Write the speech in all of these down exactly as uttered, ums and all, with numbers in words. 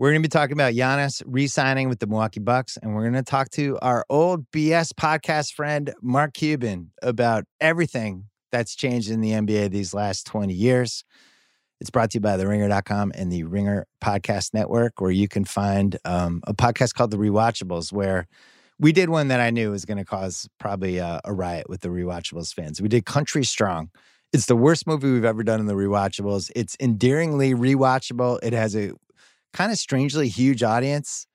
We're going to be talking about Giannis re-signing with the Milwaukee Bucks, and we're going to talk to our old B S podcast friend, Mark Cuban, about everything that's changed in the N B A these last twenty years. It's brought to you by the ringer dot com and the Ringer Podcast Network, where you can find um, a podcast called The Rewatchables, where we did one that I knew was going to cause probably uh, a riot with the Rewatchables fans. We did Country Strong. It's the worst movie we've ever done in the Rewatchables. It's endearingly rewatchable. It has a kind of strangely huge audience.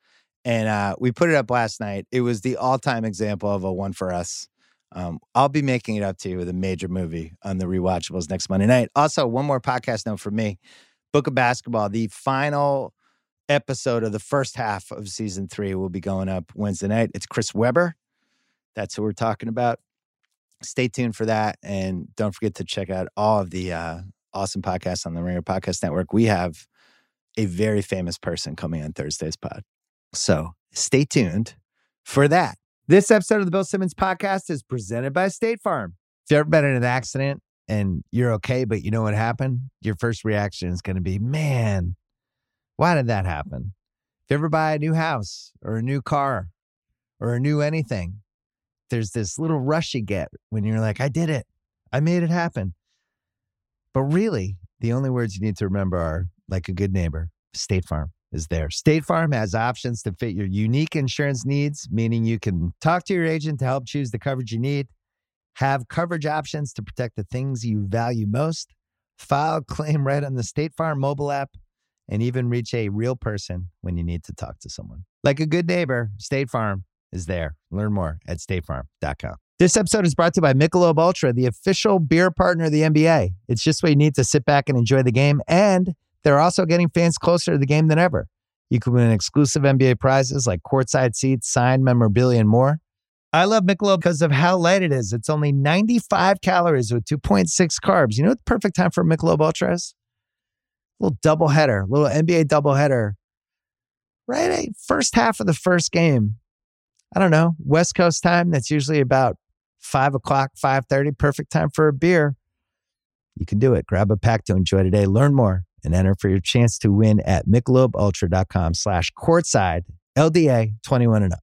And uh, we put it up last night. It was the all-time example of a one for us. Um, I'll be making it up to you with a major movie on the Rewatchables next Monday night. Also, one more podcast note for me. Book of Basketball, the final episode of the first half of season three will be going up Wednesday night. It's Chris Webber. That's who we're talking about. Stay tuned for that. And don't forget to check out all of the uh, awesome podcasts on the Ringer Podcast Network. We have a very famous person coming on Thursday's pod. So stay tuned for that. This episode of the Bill Simmons Podcast is presented by State Farm. If you've ever been in an accident and you're okay, but you know what happened, your first reaction is going to be, man, why did that happen? If you ever buy a new house or a new car or a new anything, there's this little rush you get when you're like, I did it. I made it happen. But really, the only words you need to remember are, like a good neighbor, State Farm is there. State Farm has options to fit your unique insurance needs, meaning you can talk to your agent to help choose the coverage you need, have coverage options to protect the things you value most, file a claim right on the State Farm mobile app, and even reach a real person when you need to talk to someone. Like a good neighbor, State Farm is there. Learn more at state farm dot com. This episode is brought to you by Michelob Ultra, the official beer partner of the N B A. It's just what you need to sit back and enjoy the game, and they're also getting fans closer to the game than ever. You can win exclusive N B A prizes like courtside seats, signed memorabilia, and more. I love Michelob because of how light it is. It's only ninety-five calories with two point six carbs. You know what the perfect time for Michelob Ultra is? A little doubleheader, a little N B A doubleheader. Right? At first half of the first game. I don't know. West Coast time, that's usually about five o'clock, five thirty. Perfect time for a beer. You can do it. Grab a pack to enjoy today. Learn more and enter for your chance to win at MichelobUltra.com slash courtside L D A twenty-one and up.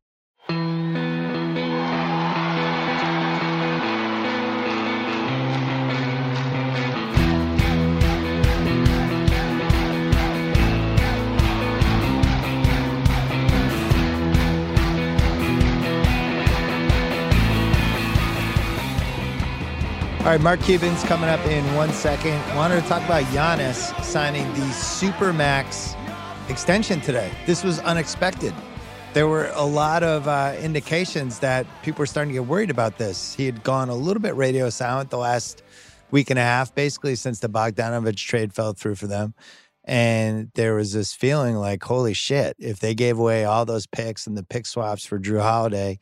All right, Mark Cuban's coming up in one second. Wanted to talk about Giannis signing the Supermax extension today. This was unexpected. There were a lot of uh, indications that people were starting to get worried about this. He had gone a little bit radio silent the last week and a half, basically since the Bogdanovich trade fell through for them. And there was this feeling like, holy shit, if they gave away all those picks and the pick swaps for Drew Holiday,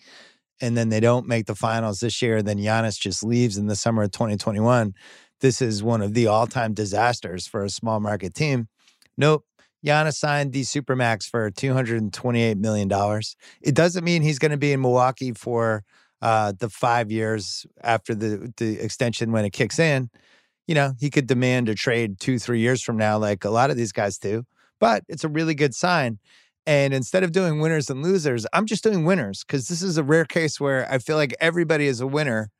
and then they don't make the finals this year, then Giannis just leaves in the summer of twenty twenty-one. This is one of the all-time disasters for a small market team. Nope. Giannis signed the Supermax for two hundred twenty-eight million dollars. It doesn't mean he's going to be in Milwaukee for uh, the five years after the, the extension when it kicks in. You know, he could demand a trade two, three years from now like a lot of these guys do. But it's a really good sign. And instead of doing winners and losers, I'm just doing winners because this is a rare case where I feel like everybody is a winner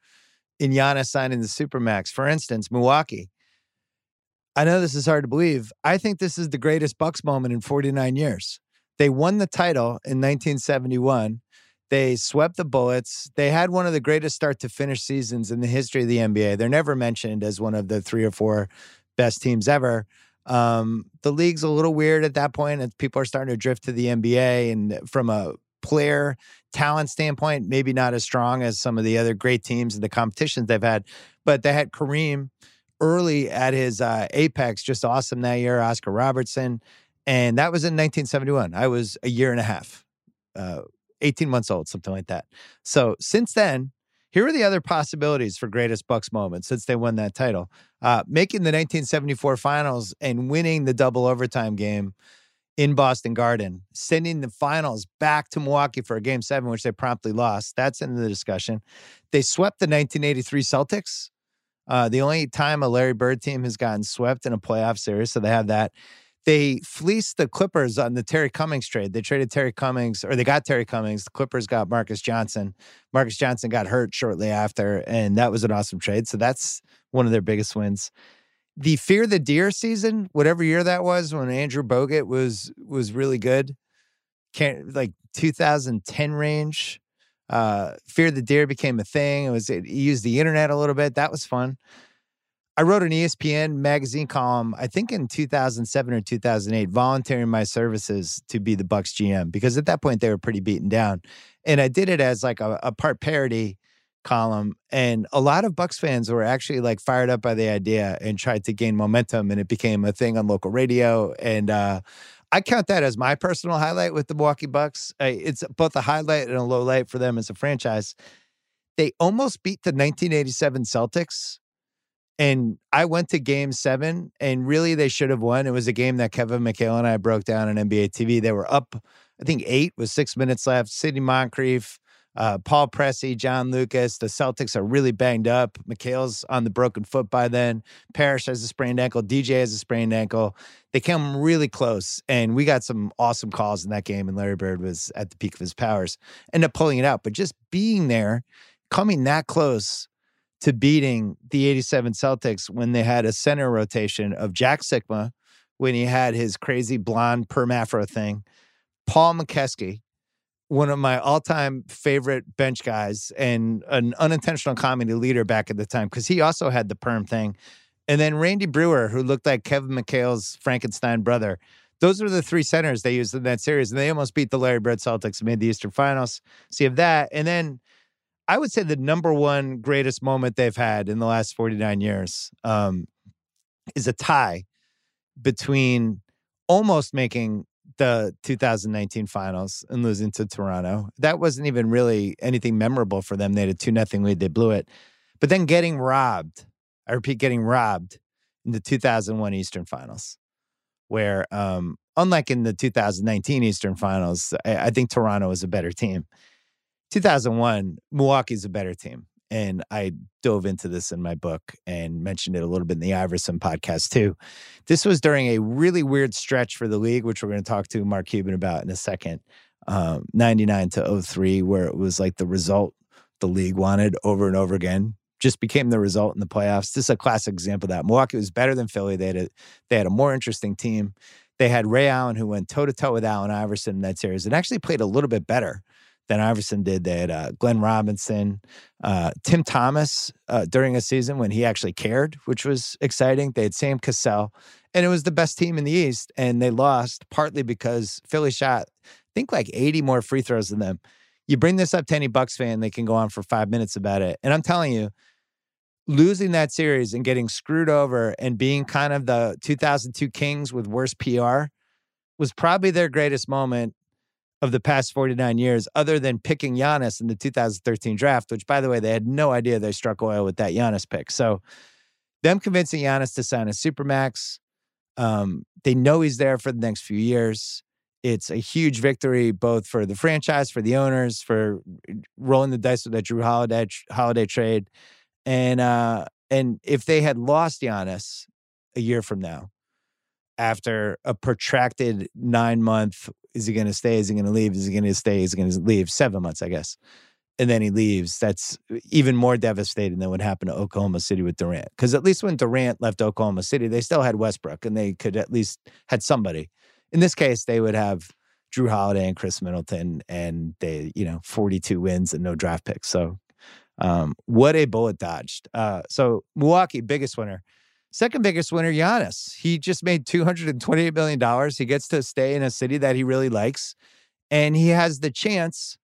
in Giannis signing the Supermax. For instance, Milwaukee. I know this is hard to believe. I think this is the greatest Bucks moment in forty-nine years. They won the title in nineteen seventy-one. They swept the Bullets. They had one of the greatest start to finish seasons in the history of the N B A. They're never mentioned as one of the three or four best teams ever. Um, the league's a little weird at that point, and people are starting to drift to the N B A. And from a player talent standpoint, maybe not as strong as some of the other great teams and the competitions they've had. But they had Kareem early at his uh, apex, just awesome that year, Oscar Robertson. And that was in nineteen seventy-one. I was a year and a half, uh, eighteen months old, something like that. So since then, here are the other possibilities for greatest Bucks moments since they won that title. Uh, making the nineteen seventy-four finals and winning the double overtime game in Boston Garden, sending the finals back to Milwaukee for a game seven, which they promptly lost. That's in the discussion. They swept the nineteen eighty-three Celtics. Uh, the only time a Larry Bird team has gotten swept in a playoff series, so they have that. they fleeced the Clippers on the Terry Cummings trade. They traded Terry Cummings, or they got Terry Cummings. The Clippers got Marcus Johnson. Marcus Johnson got hurt shortly after, and that was an awesome trade. So that's one of their biggest wins. The Fear the Deer season, whatever year that was, when Andrew Bogut was was really good, can't like two thousand ten range. Uh, Fear the Deer became a thing. It was it, it used the internet a little bit. That was fun. I wrote an E S P N magazine column, I think in two thousand seven or two thousand eight, volunteering my services to be the Bucks G M, because at that point they were pretty beaten down. And I did it as like a, a part parody column. And a lot of Bucks fans were actually like fired up by the idea and tried to gain momentum. And it became a thing on local radio. And uh, I count that as my personal highlight with the Milwaukee Bucks. I, it's both a highlight and a low light for them as a franchise. They almost beat the nineteen eighty-seven Celtics. And I went to game seven, and really they should have won. It was a game that Kevin McHale and I broke down on N B A T V. They were up, I think, eight with six minutes left. Sidney Moncrief, uh, Paul Pressey, John Lucas. The Celtics are really banged up. McHale's on the broken foot by then. Parrish has a sprained ankle. D J has a sprained ankle. They came really close, and we got some awesome calls in that game, and Larry Bird was at the peak of his powers. Ended up pulling it out, but just being there, coming that close to beating the eighty-seven Celtics when they had a center rotation of Jack Sikma, when he had his crazy blonde permafro thing, Paul McKeskey, one of my all-time favorite bench guys and an unintentional comedy leader back at the time, because he also had the perm thing, and then Randy Brewer, who looked like Kevin McHale's Frankenstein brother. Those were the three centers they used in that series, and they almost beat the Larry Bird Celtics and made the Eastern Finals. So you have that, and then I would say the number one greatest moment they've had in the last forty-nine years um, is a tie between almost making the two thousand nineteen finals and losing to Toronto. That wasn't even really anything memorable for them. They had a two nothing lead. They blew it. But then getting robbed, I repeat, getting robbed in the two thousand one Eastern Finals, where um, unlike in the two thousand nineteen Eastern Finals, I, I think Toronto was a better team. two thousand one, Milwaukee's a better team. And I dove into this in my book and mentioned it a little bit in the Iverson podcast too. This was during a really weird stretch for the league, which we're going to talk to Mark Cuban about in a second, um, ninety-nine to oh three, where it was like the result the league wanted over and over again, just became the result in the playoffs. This is a classic example of that. Milwaukee was better than Philly. They had a, they had a more interesting team. They had Ray Allen, who went toe-to-toe with Allen Iverson in that series and actually played a little bit better than Iverson did. They had uh, Glenn Robinson, uh, Tim Thomas uh, during a season when he actually cared, which was exciting. They had Sam Cassell, and it was the best team in the East, and they lost partly because Philly shot, I think, like eighty more free throws than them. You bring this up to any Bucks fan, they can go on for five minutes about it. And I'm telling you, losing that series and getting screwed over and being kind of the two thousand two Kings with worse P R was probably their greatest moment of the past forty-nine years, other than picking Giannis in the two thousand thirteen draft, which, by the way, they had no idea they struck oil with that Giannis pick. So them convincing Giannis to sign a Supermax, um, they know he's there for the next few years. It's a huge victory, both for the franchise, for the owners, for rolling the dice with that Drew Holiday, Holiday trade. And, uh, and if they had lost Giannis a year from now, after a protracted nine-month, is he going to stay? Is he going to leave? Is he going to stay? Is he going to leave? Seven months, I guess. And then he leaves. That's even more devastating than what happened to Oklahoma City with Durant. Because at least when Durant left Oklahoma City, they still had Westbrook, and they could at least had somebody. In this case, they would have Drew Holiday and Chris Middleton, and they, you know, forty-two wins and no draft picks. So um, what a bullet dodged. Uh, so Milwaukee, biggest winner. Second biggest winner, Giannis. He just made two hundred twenty-eight million dollars. He gets to stay in a city that he really likes. And he has the chance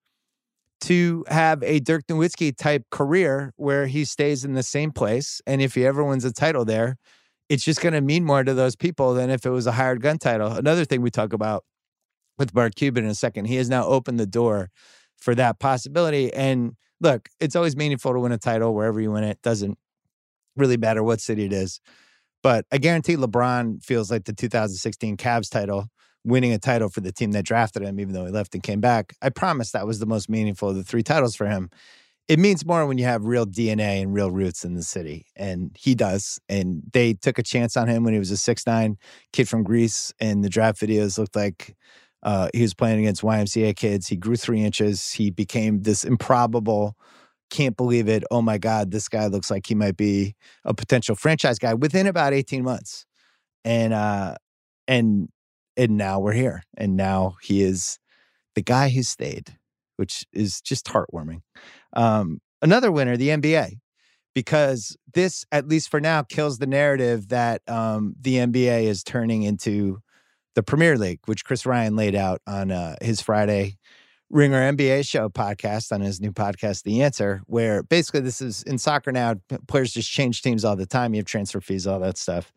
to have a Dirk Nowitzki type career where he stays in the same place. And if he ever wins a title there, it's just going to mean more to those people than if it was a hired gun title. Another thing we talk about with Mark Cuban in a second, he has now opened the door for that possibility. And look, it's always meaningful to win a title wherever you win it. It doesn't really matter what city it is. But I guarantee LeBron feels like the two thousand sixteen Cavs title, winning a title for the team that drafted him, even though he left and came back. I promise that was the most meaningful of the three titles for him. it means more when you have real D N A and real roots in the city. And he does. And they took a chance on him when he was a six nine kid from Greece. And the draft videos looked like uh, he was playing against Y M C A kids. He grew three inches. He became this improbable, can't believe it. Oh my God, this guy looks like he might be a potential franchise guy within about eighteen months. And, uh, and, and now we're here. And now he is the guy who stayed, which is just heartwarming. Um, another winner, the N B A, because this, at least for now, kills the narrative that um, the N B A is turning into the Premier League, which Chris Ryan laid out on uh, his Friday Ringer N B A show podcast on his new podcast, The Answer, where basically this is in soccer now, players just change teams all the time. You have transfer fees, all that stuff.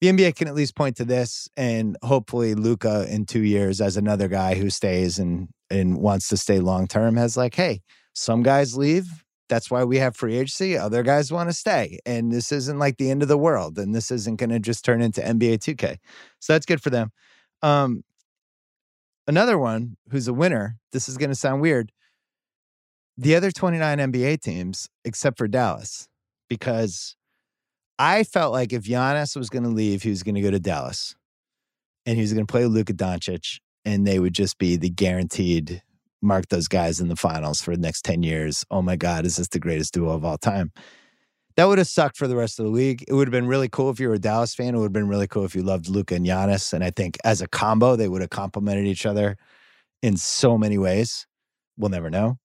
The N B A can at least point to this, and hopefully Luka in two years as another guy who stays and and wants to stay long-term has like, hey, some guys leave. That's why we have free agency. Other guys want to stay. And this isn't like the end of the world. And this isn't going to just turn into N B A two K. So that's good for them. Um, another one who's a winner, this is going to sound weird, the other twenty-nine N B A teams, except for Dallas, because I felt like if Giannis was going to leave, he was going to go to Dallas and he was going to play Luka Doncic, and they would just be the guaranteed mark those guys in the finals for the next ten years. Oh my God, is this the greatest duo of all time? That would have sucked for the rest of the league. It would have been really cool if you were a Dallas fan. It would have been really cool if you loved Luka and Giannis. And I think as a combo, they would have complemented each other in so many ways. We'll never know.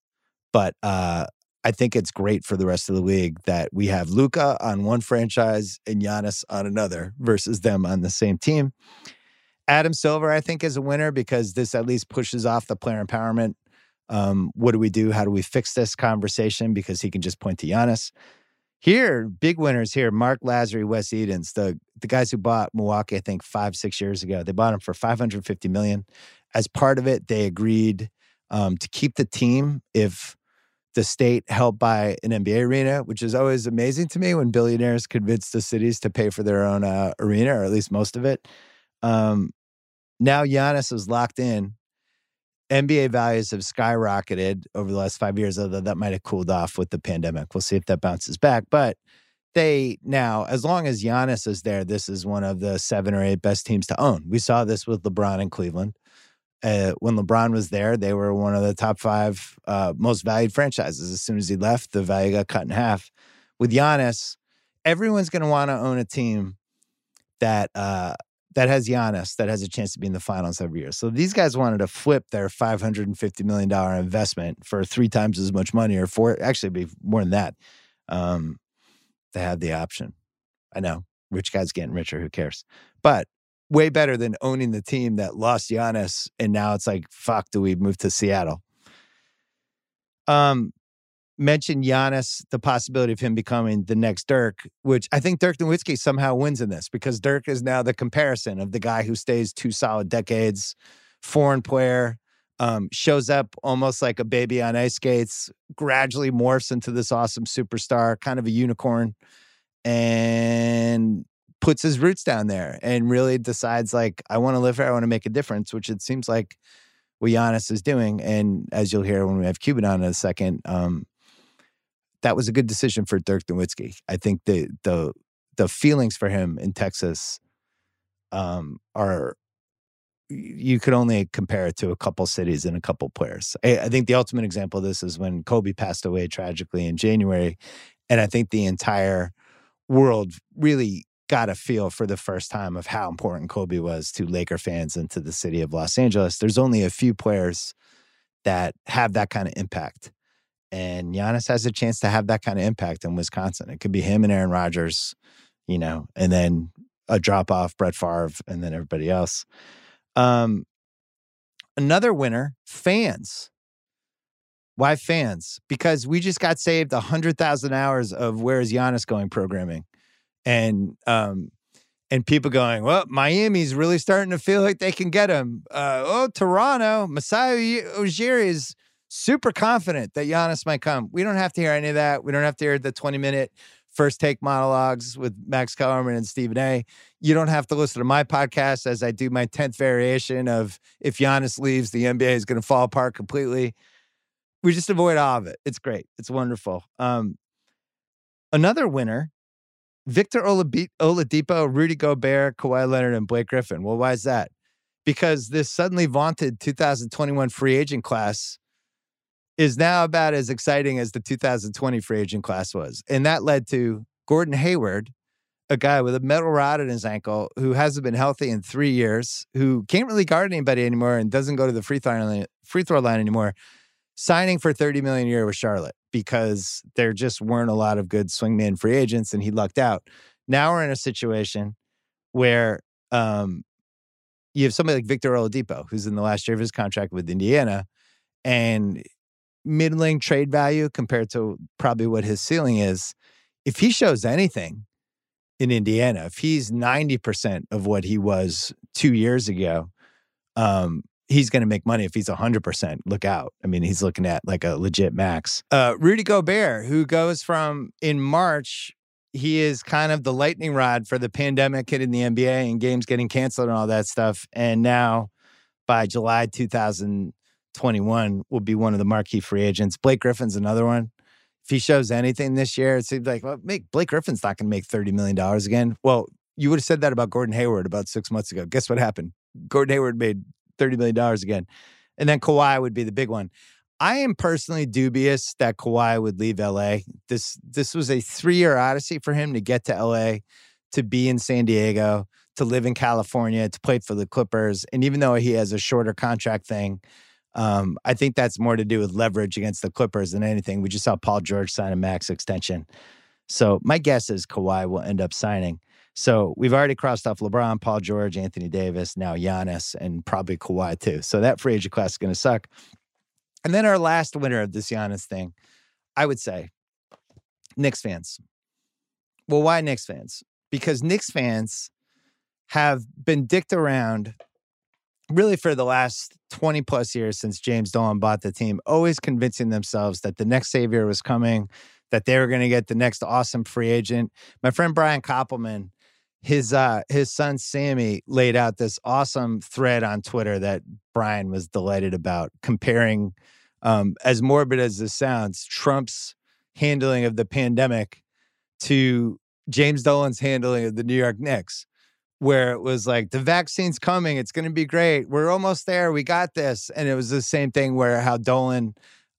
But, uh, I think it's great for the rest of the league that we have Luka on one franchise and Giannis on another versus them on the same team. Adam Silver, I think, is a winner because this at least pushes off the player empowerment. Um, what do we do? How do we fix this conversation? Because he can just point to Giannis. Here, big winners here, Mark Lazary, Wes Edens, the, the guys who bought Milwaukee, I think, five, six years ago. They bought him for five hundred fifty million dollars. As part of it, they agreed um, to keep the team if the state helped buy an N B A arena, which is always amazing to me when billionaires convince the cities to pay for their own uh, arena, or at least most of it. Um, now Giannis is locked in. N B A values have skyrocketed over the last five years, although that might have cooled off with the pandemic. We'll see if that bounces back. But they now, as long as Giannis is there, this is one of the seven or eight best teams to own. We saw this with LeBron in Cleveland. Uh, when LeBron was there, they were one of the top five uh, most valued franchises. As soon as he left, the value got cut in half. With Giannis, everyone's going to want to own a team that uh, that has Giannis, that has a chance to be in the finals every year. So these guys wanted to flip their five hundred fifty million dollars investment for three times as much money, or four, actually it'd be more than that. Um, they had the option. I know, rich guys getting richer, who cares? But way better than owning the team that lost Giannis, and now it's like, fuck, do we move to Seattle? Um, mentioned Giannis, the possibility of him becoming the next Dirk, which I think Dirk Nowitzki somehow wins in this because Dirk is now the comparison of the guy who stays two solid decades, foreign player, um, shows up almost like a baby on ice skates, gradually morphs into this awesome superstar, kind of a unicorn, and puts his roots down there and really decides, like, I want to live here. I want to make a difference, which it seems like what Giannis is doing. And as you'll hear when we have Cuban on in a second, um, that was a good decision for Dirk Nowitzki. I think the the the feelings for him in Texas um, are, you could only compare it to a couple cities and a couple players. I, I think the ultimate example of this is when Kobe passed away tragically in January. And I think the entire world really got a feel for the first time of how important Kobe was to Laker fans and to the city of Los Angeles. There's only a few players that have that kind of impact. And Giannis has a chance to have that kind of impact in Wisconsin. It could be him and Aaron Rodgers, you know, and then a drop-off, Brett Favre, and then everybody else. Um, another winner, fans. Why fans? Because we just got saved one hundred thousand hours of Where Is Giannis Going programming. And um, and people going, well, Miami's really starting to feel like they can get him. Uh, oh, Toronto, Masai Ujiri is super confident that Giannis might come. We don't have to hear any of that. We don't have to hear the twenty-minute first take monologues with Max Kellerman and Stephen A. You don't have to listen to my podcast as I do my tenth variation of if Giannis leaves, the N B A is going to fall apart completely. we just avoid all of it. It's great. It's wonderful. Um, another winner, Victor Oladipo, Rudy Gobert, Kawhi Leonard, and Blake Griffin. Well, why is that? Because this suddenly vaunted two thousand twenty-one free agent class is now about as exciting as the two thousand twenty free agent class was. And that led to Gordon Hayward, a guy with a metal rod in his ankle who hasn't been healthy in three years, who can't really guard anybody anymore and doesn't go to the free throw line, free throw line anymore, signing for thirty million dollars a year with Charlotte because there just weren't a lot of good swingman free agents and he lucked out. Now we're in a situation where um, you have somebody like Victor Oladipo, who's in the last year of his contract with Indiana, and middling trade value compared to probably what his ceiling is. If he shows anything in Indiana, if he's ninety percent of what he was two years ago, um, he's going to make money. If he's one hundred percent, look out. I mean, he's looking at like a legit max. Uh, Rudy Gobert, who goes from, in March, he is kind of the lightning rod for the pandemic hitting the N B A and games getting canceled and all that stuff. And now by July two thousand twenty-one will be one of the marquee free agents. Blake Griffin's another one. If he shows anything this year, it seems like, well, make, Blake Griffin's not going to make thirty million dollars again. Well, you would have said that about Gordon Hayward about six months ago. Guess what happened? Gordon Hayward made thirty million dollars again. And then Kawhi would be the big one. I am personally dubious that Kawhi would leave L A. This, this was a three-year odyssey for him to get to L A, to be in San Diego, to live in California, to play for the Clippers. And even though he has a shorter contract thing, Um, I think that's more to do with leverage against the Clippers than anything. We just saw Paul George sign a max extension. So my guess is Kawhi will end up signing. So we've already crossed off LeBron, Paul George, Anthony Davis, now Giannis, and probably Kawhi too. So that free agent class is going to suck. And then our last winner of this Giannis thing, I would say Knicks fans. Well, why Knicks fans? Because Knicks fans have been dicked around really for the last twenty plus years since James Dolan bought the team, always convincing themselves that the next savior was coming, that they were going to get the next awesome free agent. My friend Brian Koppelman, his uh, his son Sammy, laid out this awesome thread on Twitter that Brian was delighted about, comparing, um, as morbid as this sounds, Trump's handling of the pandemic to James Dolan's handling of the New York Knicks, where it was like, the vaccine's coming, it's going to be great, we're almost there, we got this. And it was the same thing where how Dolan,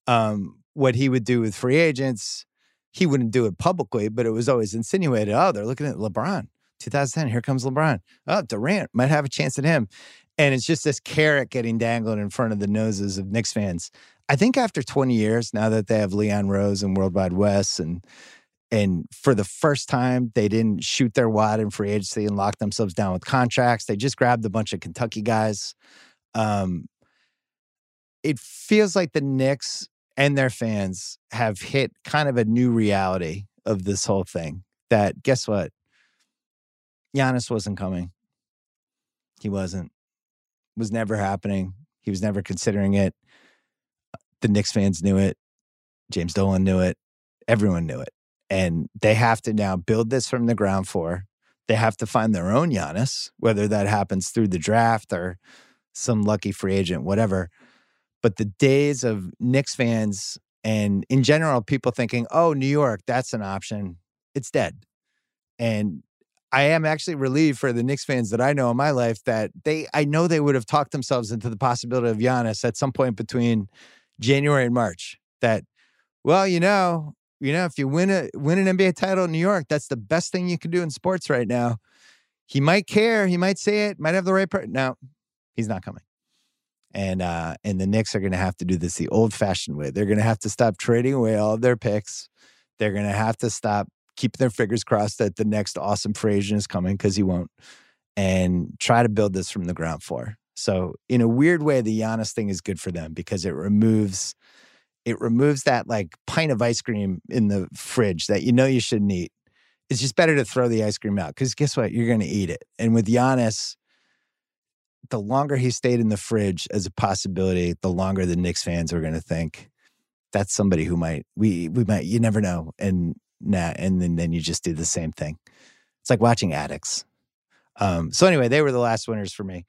um, what he would do with free agents, he wouldn't do it publicly, but it was always insinuated, oh, they're looking at LeBron, two thousand ten, here comes LeBron. Oh, Durant might have a chance at him. And it's just this carrot getting dangled in front of the noses of Knicks fans. I think after twenty years, now that they have Leon Rose and World Wide West, and And for the first time, they didn't shoot their wad in free agency and lock themselves down with contracts. They just grabbed a bunch of Kentucky guys. Um, it feels like the Knicks and their fans have hit kind of a new reality of this whole thing. That, guess what? Giannis wasn't coming. He wasn't. It was never happening. He was never considering it. The Knicks fans knew it. James Dolan knew it. Everyone knew it. And they have to now build this from the ground floor. They have to find their own Giannis, whether that happens through the draft or some lucky free agent, whatever. But the days of Knicks fans and, in general, people thinking, oh, New York, that's an option, it's dead. And I am actually relieved for the Knicks fans that I know in my life that they, I know they would have talked themselves into the possibility of Giannis at some point between January and March. That, well, you know... You know, if you win a win an N B A title in New York, that's the best thing you can do in sports right now. He might care. He might say it. Might have the right person. No, he's not coming. And uh, and the Knicks are going to have to do this the old-fashioned way. They're going to have to stop trading away all of their picks. They're going to have to stop keeping their fingers crossed that the next awesome free agent is coming, because he won't, and try to build this from the ground floor. So in a weird way, the Giannis thing is good for them because it removes... It removes that like pint of ice cream in the fridge that you know you shouldn't eat. It's just better to throw the ice cream out, because guess what? You're going to eat it. And with Giannis, the longer he stayed in the fridge as a possibility, the longer the Knicks fans were going to think, that's somebody who might, we we might, you never know. And nah, and then, then you just do the same thing. It's like watching addicts. Um, so anyway, they were the last winners for me.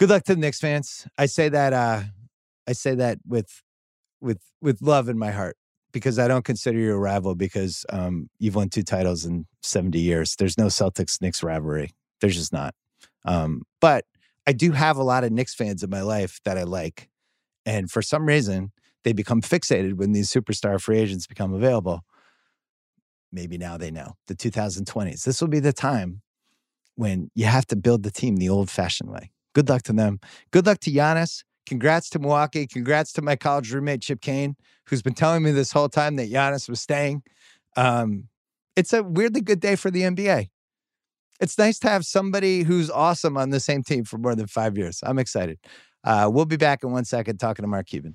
Good luck to the Knicks fans. I say that, uh, I say that with with with love in my heart, because I don't consider you a rival, because um, you've won two titles in seventy years. There's no Celtics-Knicks rivalry. There's just not. Um, but I do have a lot of Knicks fans in my life that I like. And for some reason, they become fixated when these superstar free agents become available. Maybe now they know. The two thousand twenties. This will be the time when you have to build the team the old-fashioned way. Good luck to them. Good luck to Giannis. Congrats to Milwaukee. Congrats to my college roommate, Chip Kane, who's been telling me this whole time that Giannis was staying. Um, it's a weirdly good day for the N B A. It's nice to have somebody who's awesome on the same team for more than five years. I'm excited. Uh, we'll be back in one second talking to Mark Cuban.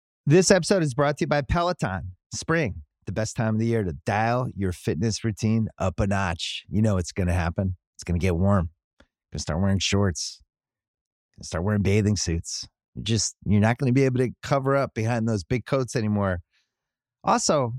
This episode is brought to you by Peloton. Spring, the best time of the year to dial your fitness routine up a notch. You know it's going to happen. It's going to get warm. Going to start wearing shorts. Going to start wearing bathing suits. You're just, you're not going to be able to cover up behind those big coats anymore. Also,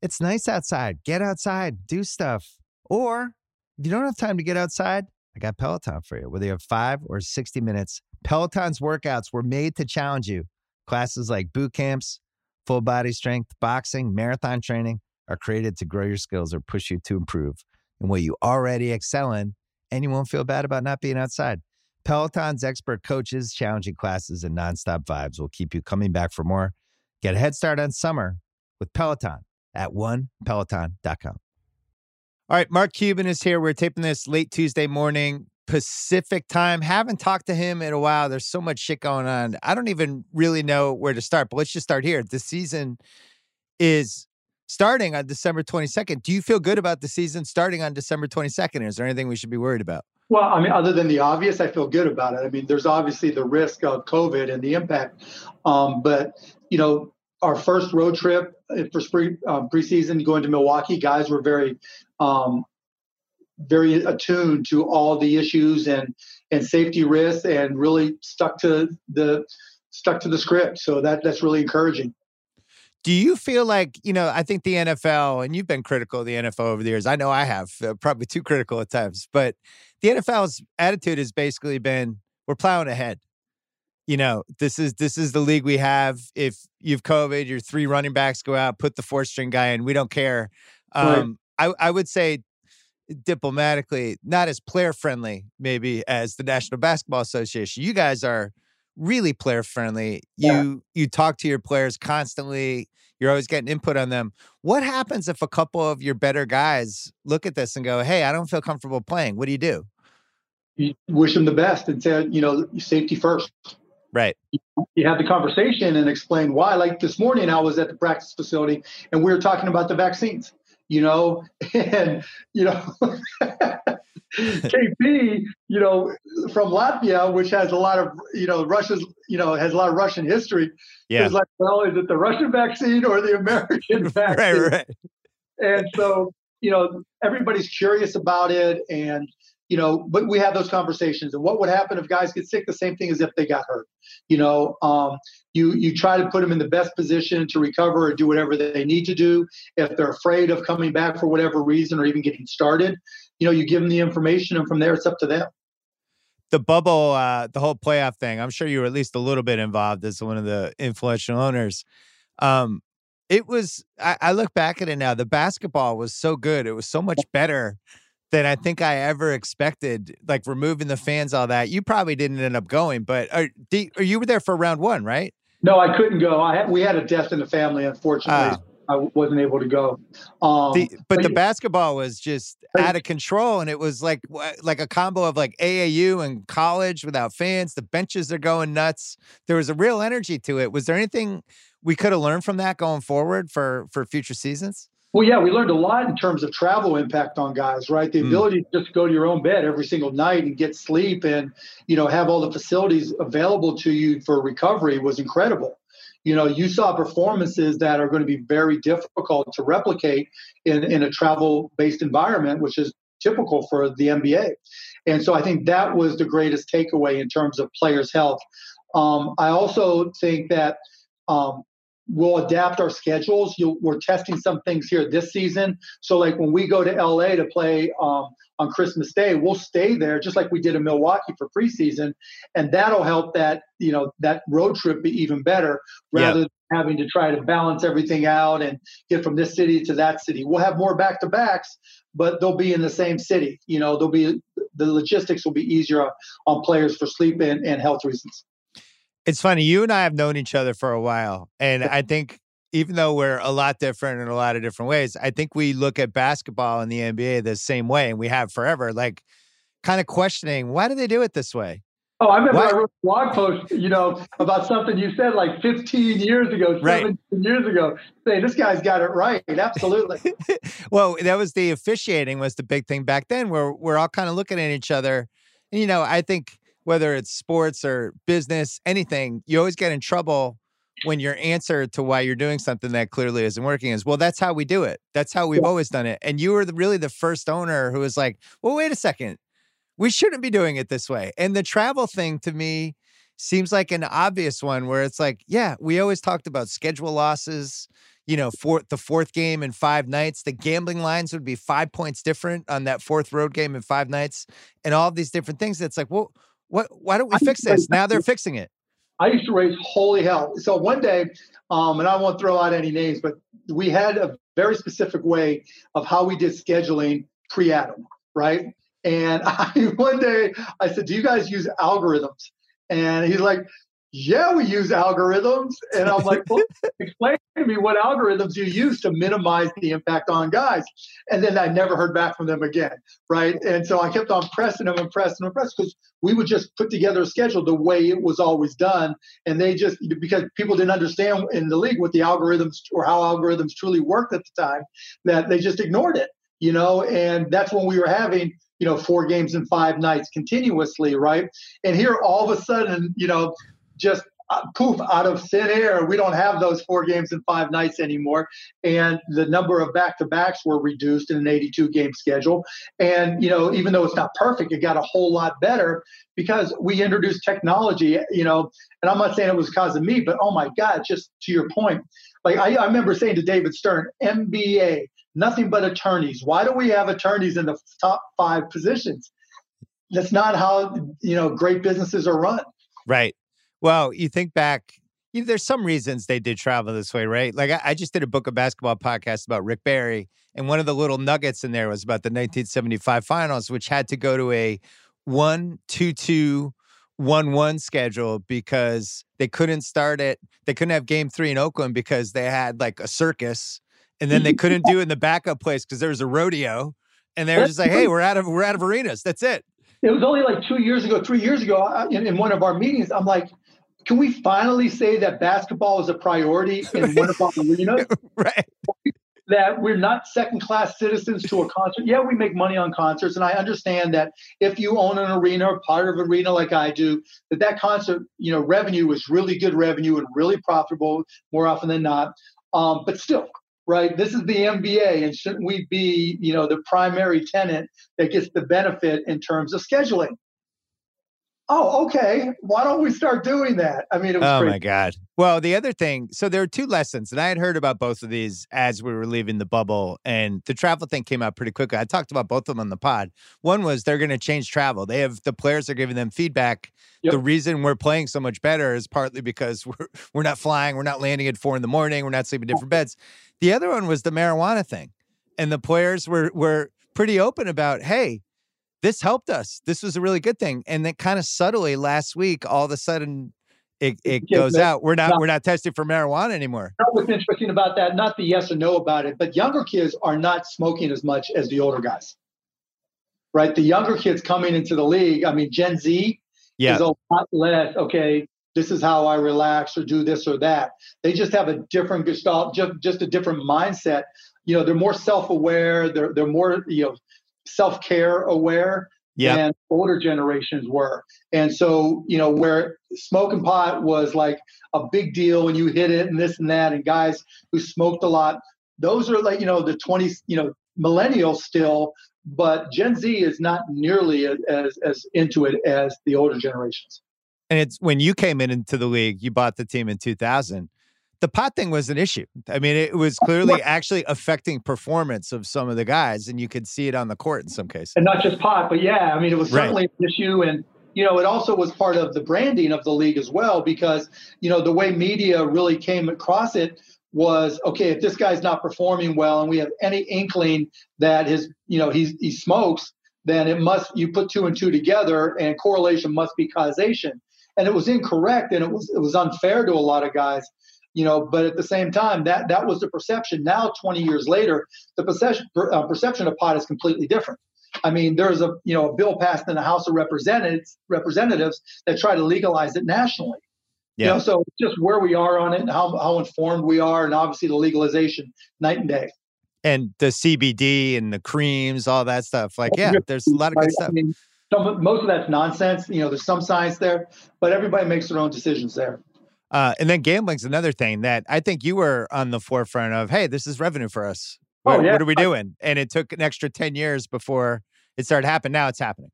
it's nice outside. Get outside. Do stuff. Or if you don't have time to get outside, I got Peloton for you. Whether you have five or sixty minutes, Peloton's workouts were made to challenge you. Classes like boot camps, full body strength, boxing, marathon training are created to grow your skills or push you to improve in what you already excel in, and you won't feel bad about not being outside. Peloton's expert coaches, challenging classes, and nonstop vibes will keep you coming back for more. Get a head start on summer with Peloton at one peloton dot com. All right, Mark Cuban is here. We're taping this late Tuesday morning, Pacific time. Haven't talked to him in a while. There's so much shit going on. I don't even really know where to start, but let's just start here. The season is starting on December twenty-second. Do you feel good about the season starting on December twenty-second? Is there anything we should be worried about? Well, I mean, other than the obvious, I feel good about it. I mean, there's obviously the risk of COVID and the impact. Um, but, you know, our first road trip for spring um, preseason going to Milwaukee, guys were very um, very attuned to all the issues and, and safety risks, and really stuck to the stuck to the script. So that that's really encouraging. Do you feel like, you know, I think the N F L, and you've been critical of the N F L over the years. I know I have, uh, probably too critical at times, but the N F L's attitude has basically been, we're plowing ahead. You know, this is this is the league we have. If you've COVID, your three running backs go out, put the fourth string guy in. We don't care. Um, right. I, I would say, diplomatically, not as player friendly maybe as the National Basketball Association. You guys are really player friendly. Yeah. You you talk to your players constantly. You're always getting input on them. What happens if a couple of your better guys look at this and go, hey, I don't feel comfortable playing? What do you do? You wish them the best and say, you know, safety first. Right. You have the conversation and explain why. Like this morning, I was at the practice facility and we were talking about the vaccines. You know, and, you know, K P, you know, from Latvia, which has a lot of, you know, Russia's, you know, has a lot of Russian history. Yeah. Is like, well, is it the Russian vaccine or the American vaccine? Right, right. And so, you know, everybody's curious about it. And, you know, but we have those conversations. And what would happen if guys get sick? The same thing as if they got hurt. You know, um, you you try to put them in the best position to recover or do whatever they need to do. If they're afraid of coming back for whatever reason or even getting started, you know, you give them the information, and from there it's up to them. The bubble, uh, the whole playoff thing, I'm sure you were at least a little bit involved as one of the influential owners. Um, it was, I, I look back at it now, the basketball was so good. It was so much better than I think I ever expected, like removing the fans, all that. You probably didn't end up going, but are, are you were there for round one, right? No, I couldn't go. I had, we had a death in the family, unfortunately. Uh, I wasn't able to go. Um, the, but, but the basketball was just out of control, and it was like like a combo of like A A U and college without fans. The benches are going nuts. There was a real energy to it. Was there anything we could have learned from that going forward for for future seasons? Well, yeah, we learned a lot in terms of travel impact on guys, right? The ability mm. to just go to your own bed every single night and get sleep and, you know, have all the facilities available to you for recovery was incredible. You know, you saw performances that are going to be very difficult to replicate in, in a travel-based environment, which is typical for the N B A. And so I think that was the greatest takeaway in terms of players' health. Um, I also think that um, we'll adapt our schedules. You'll, we're testing some things here this season. So, like, when we go to L A to play um, on Christmas Day, we'll stay there just like we did in Milwaukee for preseason. And that'll help that, you know, that road trip be even better rather yeah. than having to try to balance everything out and get from this city to that city. We'll have more back-to-backs, but they'll be in the same city. You know, they'll be the logistics will be easier on, on players for sleep and, and health reasons. It's funny, you and I have known each other for a while, and I think even though we're a lot different in a lot of different ways, I think we look at basketball in the N B A the same way, and we have forever, like kind of questioning, why do they do it this way? Oh, I remember what? I wrote a blog post, you know, about something you said like fifteen years ago, seventeen right. years ago, saying this guy's got it right. Absolutely. Well, that was the officiating was the big thing back then where we're all kind of looking at each other. And, you know, I think whether it's sports or business, anything, you always get in trouble when your answer to why you're doing something that clearly isn't working is, well, that's how we do it. That's how we've yeah. always done it. And you were the, really the first owner who was like, well, wait a second. We shouldn't be doing it this way. And the travel thing to me seems like an obvious one where it's like, yeah, we always talked about schedule losses, you know, for the fourth game in five nights, the gambling lines would be five points different on that fourth road game in five nights and all these different things. It's like, well, what, why don't we fix this? Now they're fixing it. I used to raise holy hell. So one day, um, and I won't throw out any names, but we had a very specific way of how we did scheduling pre-Adam, right? And I, one day I said, do you guys use algorithms? And he's like, yeah, we use algorithms. And I'm like, well, explain to me what algorithms you use to minimize the impact on guys. And then I never heard back from them again, right? And so I kept on pressing them and pressing and pressing because we would just put together a schedule the way it was always done. And they just, because people didn't understand in the league what the algorithms or how algorithms truly worked at the time, that they just ignored it, you know? And that's when we were having, you know, four games in five nights continuously, right? And here all of a sudden, you know, just uh, poof, out of thin air, we don't have those four games in five nights anymore. And the number of back-to-backs were reduced in an eighty-two game schedule. And, you know, even though it's not perfect, it got a whole lot better because we introduced technology, you know, and I'm not saying it was because of me, but oh my God, just to your point, like I, I remember saying to David Stern, N B A, nothing but attorneys. Why do we have attorneys in the top five positions? That's not how, you know, great businesses are run. Right. Well, you think back, you know, there's some reasons they did travel this way, right? Like I, I just did a Book of Basketball podcast about Rick Barry. And one of the little nuggets in there was about the nineteen seventy-five finals, which had to go to a one, two, two, one, one schedule because they couldn't start it. They couldn't have game three in Oakland because they had like a circus. And then they couldn't do it in the backup place because there was a rodeo, and they were just like, "Hey, we're out of we're out of arenas. That's it." It was only like two years ago, three years ago, I, in, in one of our meetings, I'm like, "Can we finally say that basketball is a priority in one of our arenas? Right? That we're not second-class citizens to a concert. Yeah, we make money on concerts, and I understand that if you own an arena or part of an arena like I do, that that concert, you know, revenue is really good revenue and really profitable more often than not. Um, but still." Right. This is the N B A. And shouldn't we be, you know, the primary tenant that gets the benefit in terms of scheduling? Oh, OK. Why don't we start doing that? I mean, it was oh, crazy. My God. Well, the other thing. So there are two lessons, and I had heard about both of these as we were leaving the bubble, and the travel thing came out pretty quickly. I talked about both of them on the pod. One was they're going to change travel. They have the players are giving them feedback. Yep. The reason we're playing so much better is partly because we're, we're not flying. We're not landing at four in the morning. We're not sleeping in different beds. The other one was the marijuana thing. And the players were, were pretty open about, hey, this helped us. This was a really good thing. And then kind of subtly last week, all of a sudden it, it goes out. We're not, we're not testing for marijuana anymore. That was interesting about that. Not the yes or no about it, but younger kids are not smoking as much as the older guys, right? The younger kids coming into the league. I mean, Gen Z yeah. is a lot less, okay, this is how I relax or do this or that. They just have a different gestalt, just, just a different mindset you know, they're more self-aware. They're they're more, you know, self-care aware yep. than older generations were. And so, you know, where smoking pot was like a big deal when you hit it and this and that, and guys who smoked a lot, those are like, you know, the twenties, you know, millennials still, but Gen Z is not nearly as as into it as the older generations. And it's when you came in into the league, you bought the team in two thousand. The pot thing was an issue. I mean, it was clearly actually affecting performance of some of the guys, and you could see it on the court in some cases. And not just pot, but yeah, I mean, it was certainly right. an issue. And, you know, it also was part of the branding of the league as well, because, you know, the way media really came across it was, okay, if this guy's not performing well and we have any inkling that his, you know, he's, he smokes, then it must, you put two and two together and correlation must be causation. And it was incorrect, and it was, it was unfair to a lot of guys. You know, but at the same time, that, that was the perception. Now, twenty years later, the perception, uh, perception of pot is completely different. I mean, there's a you know a bill passed in the House of Representatives representatives that try to legalize it nationally. Yeah. You know, so just where we are on it and how how informed we are, and obviously the legalization, night and day. And the C B D and the creams, all that stuff. Like, yeah, there's a lot of good stuff. I mean, some, most of that's nonsense. You know, there's some science there, but everybody makes their own decisions there. Uh, and then gambling's another thing that I think you were on the forefront of. Hey, this is revenue for us. What, oh, yeah. what are we doing? And it took an extra ten years before it started happening. Now it's happening.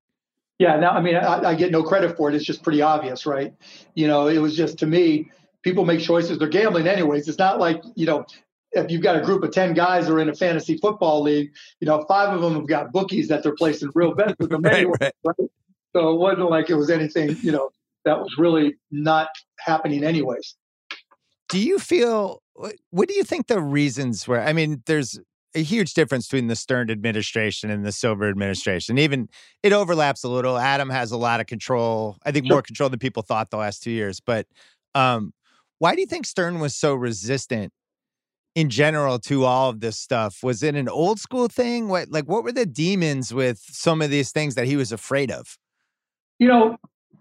Yeah. Now, I mean, I, I get no credit for it. It's just pretty obvious, right? You know, it was just, to me, people make choices. They're gambling anyways. It's not like, you know, if you've got a group of ten guys who are in a fantasy football league, you know, five of them have got bookies that they're placing real bets with them. right, anyway, right. Right? So it wasn't like it was anything, you know, that was really not happening anyways. Do you feel, what do you think the reasons were? I mean, there's a huge difference between the Stern administration and the Silver administration. Even it overlaps a little. Adam has a lot of control. I think sure. more control than people thought the last two years. But um, why do you think Stern was so resistant in general to all of this stuff? Was it an old school thing? What, like, what were the demons with some of these things that he was afraid of? You know,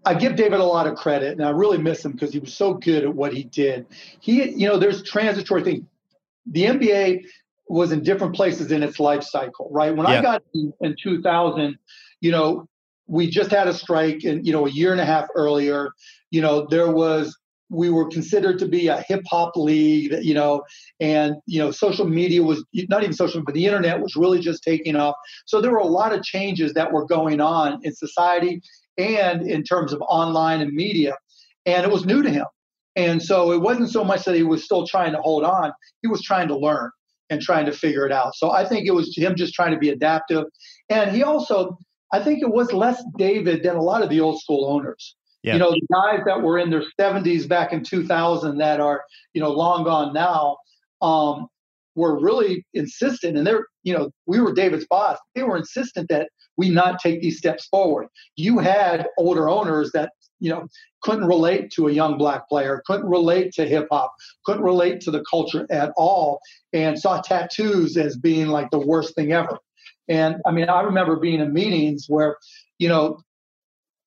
I give David a lot of credit, and I really miss him because he was so good at what he did. He, you know, there's transitory things. The N B A was in different places in its life cycle, right? When yeah. I got in, in two thousand, you know, we just had a strike, and you know, a year and a half earlier, you know, there was we were considered to be a hip hop league, you know, and you know, social media was not even social, but the internet was really just taking off. So there were a lot of changes that were going on in society and in terms of online and media, and it was new to him. And so it wasn't so much that he was still trying to hold on, he was trying to learn and trying to figure it out. So I think it was him just trying to be adaptive. And he also, I think it was less David than a lot of the old school owners. Yeah. You know, the guys that were in their seventies back in two thousand that are, you know, long gone now, um, were really insistent, and they're, you know, we were David's boss. They were insistent that we not take these steps forward. You had older owners that, you know, couldn't relate to a young black player, couldn't relate to hip hop, couldn't relate to the culture at all, and saw tattoos as being like the worst thing ever. And I mean, I remember being in meetings where, you know,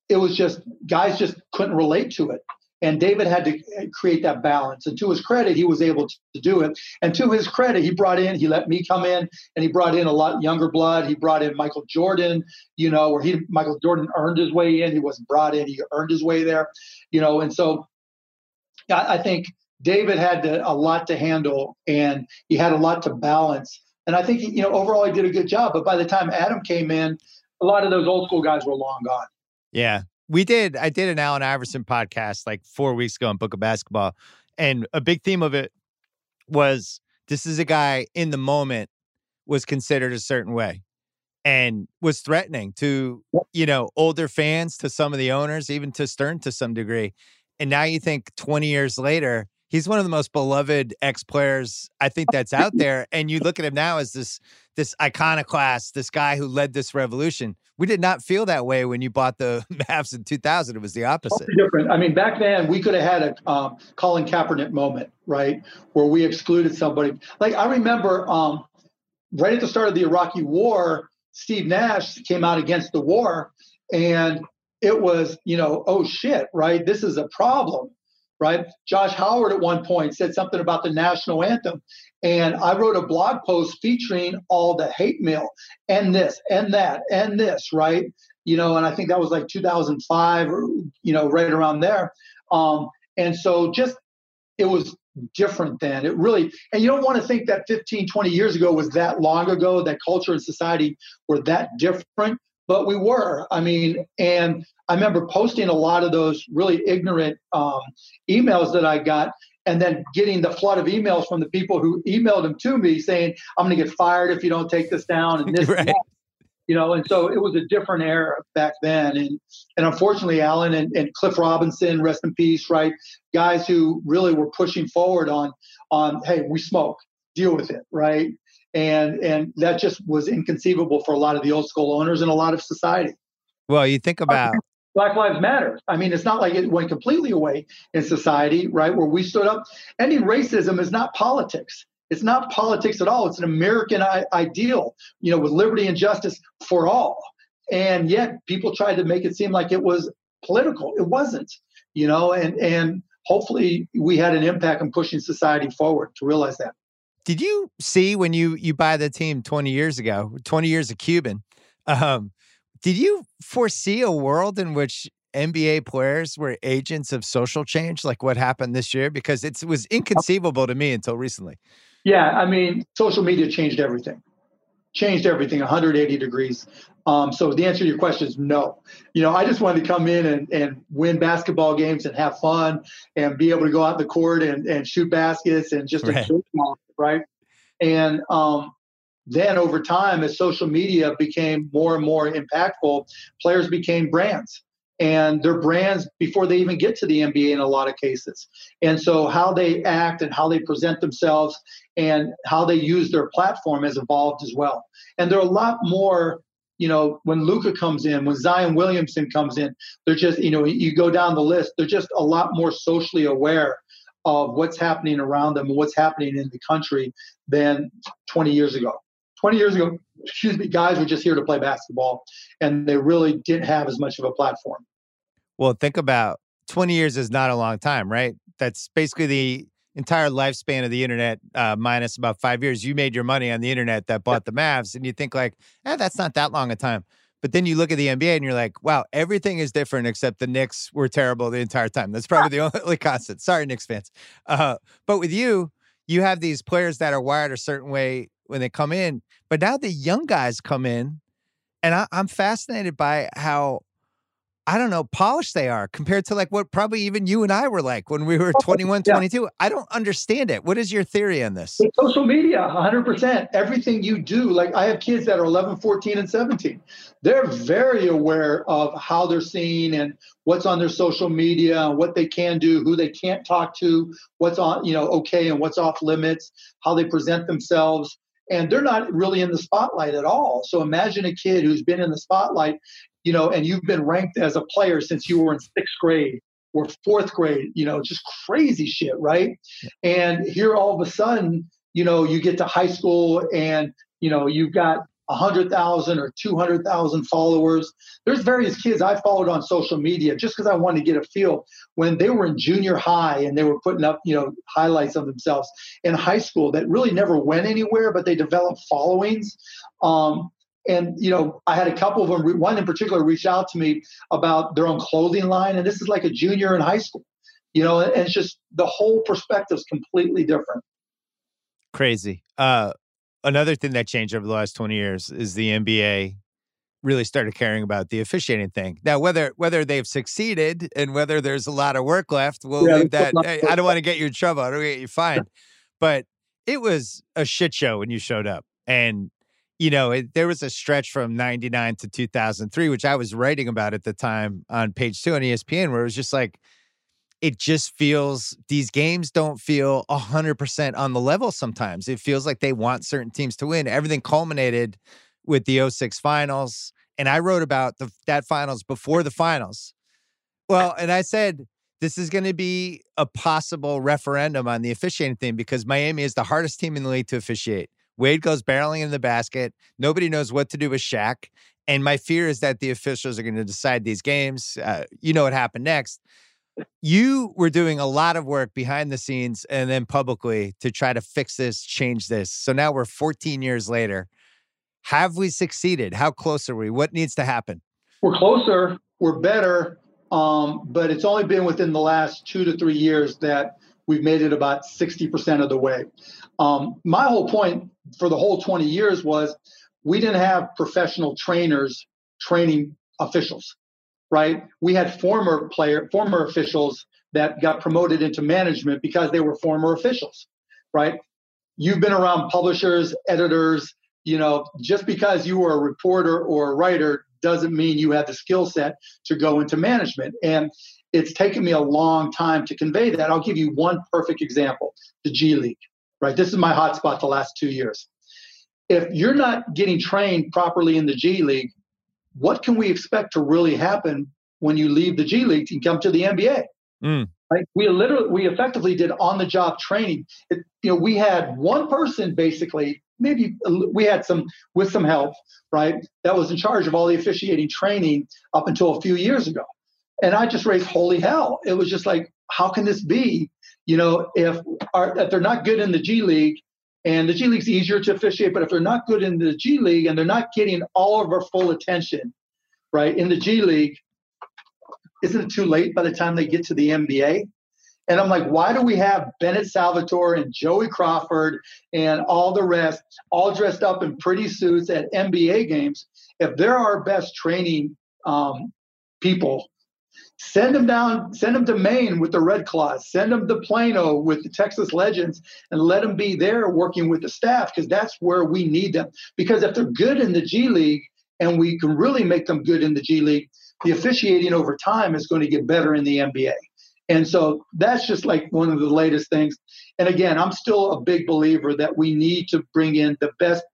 it was just guys just couldn't relate to it. And David had to create that balance. And to his credit, he was able to do it. And to his credit, he brought in, he let me come in, and he brought in a lot younger blood. He brought in Michael Jordan, you know, where he, Michael Jordan earned his way in. He wasn't brought in, he earned his way there, you know. And so I, I think David had to, a lot to handle, and he had a lot to balance. And I think, he, you know, overall he did a good job. But by the time Adam came in, a lot of those old school guys were long gone. Yeah. We did, I did an Allen Iverson podcast like four weeks ago on Book of Basketball. And a big theme of it was, this is a guy in the moment was considered a certain way and was threatening to, you know, older fans, to some of the owners, even to Stern to some degree. And now you think twenty years later, he's one of the most beloved ex-players I think that's out there. And you look at him now as this, this iconoclast, this guy who led this revolution. We did not feel that way when you bought the Mavs in two thousand. It was the opposite. Different. I mean, back then we could have had a um, Colin Kaepernick moment, right, where we excluded somebody. Like I remember um, right at the start of the Iraqi War, Steve Nash came out against the war, and it was, you know, oh shit, right? This is a problem. right? Josh Howard at one point said something about the national anthem. And I wrote a blog post featuring all the hate mail and this and that and this, right? You know, and I think that was like two thousand five, or, you know, right around there. Um, and so just it was different then. It really, and you don't want to think that fifteen, twenty years ago was that long ago, that culture and society were that different, but we were. I mean, and I remember posting a lot of those really ignorant um, emails that I got, and then getting the flood of emails from the people who emailed them to me saying, I'm going to get fired if you don't take this down and this, right. and that. You know, and so it was a different era back then. And and unfortunately, Allen and, and Cliff Robinson, rest in peace, right? Guys who really were pushing forward on, on hey, we smoke, deal with it, right? And and that just was inconceivable for a lot of the old school owners and a lot of society. Well, you think about Black Lives Matter. I mean, it's not like it went completely away in society, right, where we stood up. Ending racism is not politics. It's not politics at all. It's an American I- ideal, you know, with liberty and justice for all. And yet people tried to make it seem like it was political. It wasn't, you know, and, and hopefully we had an impact on pushing society forward to realize that. Did you see when you, you buy the team twenty years ago, twenty years of Cuban, um, did you foresee a world in which N B A players were agents of social change, like what happened this year? Because it's, it was inconceivable to me until recently. Yeah, I mean, social media changed everything, changed everything one hundred eighty degrees. Um, so the answer to your question is no. You know, I just wanted to come in and, and win basketball games and have fun and be able to go out the court and, and shoot baskets and just, right. right? And um, then over time, as social media became more and more impactful, players became brands. And their brands before they even get to the N B A in a lot of cases. And so how they act and how they present themselves and how they use their platform has evolved as well. And there are a lot more, you know, when Luka comes in, when Zion Williamson comes in, they're just, you know, you go down the list, they're just a lot more socially aware of what's happening around them and what's happening in the country than twenty years ago. twenty years ago, excuse me, guys were just here to play basketball, and they really didn't have as much of a platform. Well, think about twenty years is not a long time, right? That's basically the entire lifespan of the internet, uh, minus about five years. You made your money on the internet that bought the Mavs, and you think like, eh, that's not that long a time. But then you look at the N B A and you're like, wow, everything is different except the Knicks were terrible the entire time. That's probably the only constant. Sorry, Knicks fans. Uh, but with you, you have these players that are wired a certain way when they come in, but now the young guys come in, and I, I'm fascinated by how, I don't know, polished they are compared to like what probably even you and I were like when we were twenty-one, twenty-two. I don't understand it. What is your theory on this? With social media, one hundred percent. Everything you do, like I have kids that are eleven, fourteen, and seventeen. They're very aware of how they're seen and what's on their social media, what they can do, who they can't talk to, what's on, you know, okay, and what's off limits, how they present themselves. And they're not really in the spotlight at all. So imagine a kid who's been in the spotlight, you know, and you've been ranked as a player since you were in sixth grade or fourth grade, you know, just crazy shit, right? And here all of a sudden, you know, you get to high school and, you know, you've got one hundred thousand or two hundred thousand followers. There's various kids I followed on social media just because I wanted to get a feel when they were in junior high and they were putting up, you know, highlights of themselves in high school that really never went anywhere, but they developed followings. Um, and, you know, I had a couple of them, one in particular reached out to me about their own clothing line. And this is like a junior in high school, you know, and it's just the whole perspective is completely different. Crazy. Uh, Another thing that changed over the last twenty years is the N B A really started caring about the officiating thing. Now, whether whether they've succeeded and whether there's a lot of work left, we'll yeah, leave that. Hey, I don't want to get you in trouble. I don't want to get you fined. But it was a shit show when you showed up. And, you know, it, there was a stretch from ninety-nine to two thousand three, which I was writing about at the time on page two on E S P N, where it was just like, it just feels these games don't feel one hundred percent on the level sometimes. It feels like they want certain teams to win. Everything culminated with the oh six finals. And I wrote about the, that finals before the finals. Well, and I said, this is going to be a possible referendum on the officiating thing because Miami is the hardest team in the league to officiate. Wade goes barreling in the basket. Nobody knows what to do with Shaq. And my fear is that the officials are going to decide these games. Uh, you know what happened next. you were doing a lot of work behind the scenes and then publicly to try to fix this, change this. So now we're fourteen years later. Have we succeeded? How close are we? What needs to happen? We're closer. We're better. Um, but it's only been within the last two to three years that we've made it about sixty percent of the way. Um, my whole point for the whole twenty years was we didn't have professional trainers training officials, right? We had former player, former officials that got promoted into management because they were former officials, right? You've been around publishers, editors, you know, just because you were a reporter or a writer doesn't mean you have the skill set to go into management. And it's taken me a long time to convey that. I'll give you one perfect example, the G League, right? This is my hotspot the last two years. If you're not getting trained properly in the G League, what can we expect to really happen when you leave the G League and come to the N B A? Mm. Right? We literally, we effectively did on-the-job training. It, you know, we had one person basically, maybe we had some with some help, right? That was in charge of all the officiating training up until a few years ago. And I just raised holy hell. It was just like, how can this be? You know, if, our, if they're not good in the G League, and the G League's easier to officiate, but if they're not good in the G League and they're not getting all of our full attention, right, in the G League, isn't it too late by the time they get to the N B A? And I'm like, why do we have Bennett Salvatore and Joey Crawford and all the rest all dressed up in pretty suits at N B A games? If they're our best training um, people, send them down, send them to Maine with the Red Claws, send them to Plano with the Texas Legends, and let them be there working with the staff, because that's where we need them. Because if they're good in the G League, and we can really make them good in the G League, the officiating over time is going to get better in the N B A. And so that's just like one of the latest things. And again, I'm still a big believer that we need to bring in the best,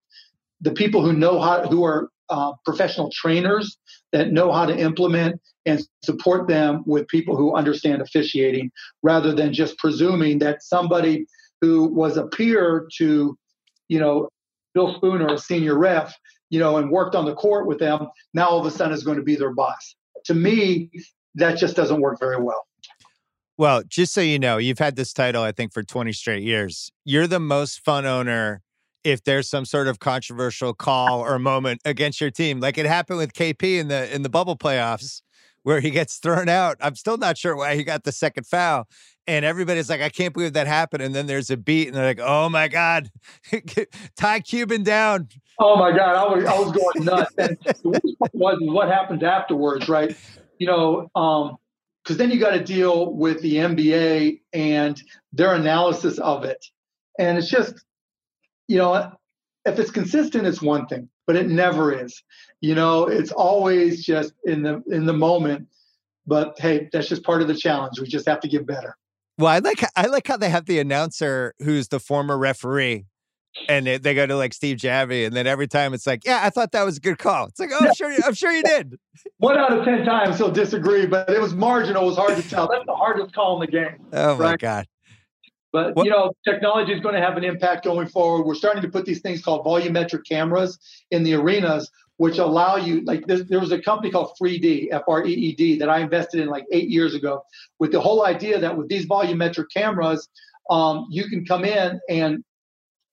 the people who know how, who are uh, professional trainers that know how to implement and support them with people who understand officiating, rather than just presuming that somebody who was a peer to, you know, Bill Spooner, a senior ref, you know, and worked on the court with them, now all of a sudden is going to be their boss. To me, that just doesn't work very well. Well, just so you know, you've had this title, I think, for twenty straight years. You're the most fun owner if there's some sort of controversial call or moment against your team. Like it happened with K P in the in the bubble playoffs where he gets thrown out. I'm still not sure why he got the second foul. And everybody's like, I can't believe that happened. And then there's a beat and they're like, oh my God, tie Cuban down. Oh my God, I was, I was going nuts. And the worst part was what happens afterwards, right? You know, um, because then you got to deal with the N B A and their analysis of it. And it's just, you know, if it's consistent, it's one thing, but it never is. You know, it's always just in the in the moment. But hey, that's just part of the challenge. We just have to get better. Well, I like I like how they have the announcer who's the former referee. And they, they go to like Steve Javy, and then every time it's like, "Yeah, I thought that was a good call." It's like, "Oh, I'm sure, you, I'm sure you did." One out of ten times he'll disagree, but it was marginal. It was hard to tell. That's the hardest call in the game. Oh my right? God! But what? You know, technology is going to have an impact going forward. We're starting to put these things called volumetric cameras in the arenas, which allow you. Like there, there was a company called three D, F R E E D, that I invested in like eight years ago, with the whole idea that with these volumetric cameras, um, you can come in and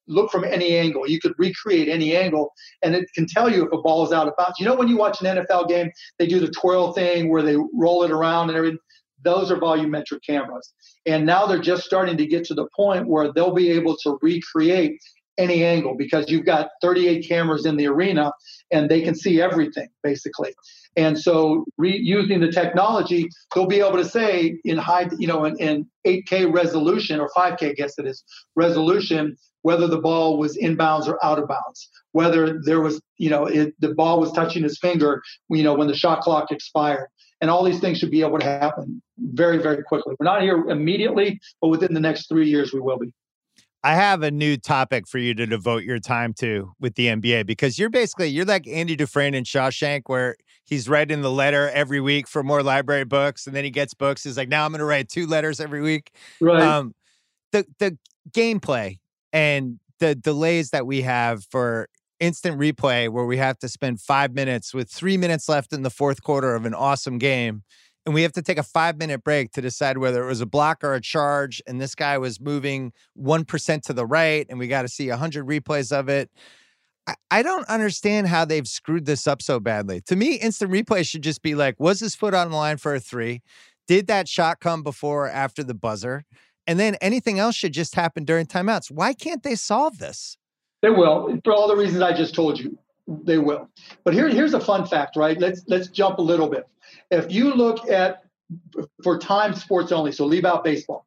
look from any angle. You could recreate any angle, and it can tell you if a ball is out of bounds. You know, when you watch an N F L game, they do the twirl thing where they roll it around and everything. Those are volumetric cameras. And now they're just starting to get to the point where they'll be able to recreate any angle, because you've got thirty-eight cameras in the arena and they can see everything basically. And so re- using the technology, they'll be able to say in high, you know, in, in eight K resolution or five K, I guess it is, resolution, whether the ball was inbounds or out of bounds, whether there was, you know, it, the ball was touching his finger, you know, when the shot clock expired. And all these things should be able to happen very, very quickly. We're not here immediately, but within the next three years, we will be. I have a new topic for you to devote your time to with the N B A, because you're basically, you're like Andy Dufresne in Shawshank, where he's writing the letter every week for more library books. And then he gets books. He's like, now I'm going to write two letters every week. Right. Um, the, the gameplay. And the delays that we have for instant replay, where we have to spend five minutes with three minutes left in the fourth quarter of an awesome game and we have to take a five-minute break to decide whether it was a block or a charge, and this guy was moving one percent to the right, and we got to see one hundred replays of it. I, I don't understand how they've screwed this up so badly. To me, instant replay should just be like, was his foot on the line for a three? Did that shot come before or after the buzzer? And then anything else should just happen during timeouts. Why can't they solve this? They will, for all the reasons I just told you. They will. But here, here's a fun fact, right? Let's let's jump a little bit. If you look at, for time sports only, so leave out baseball.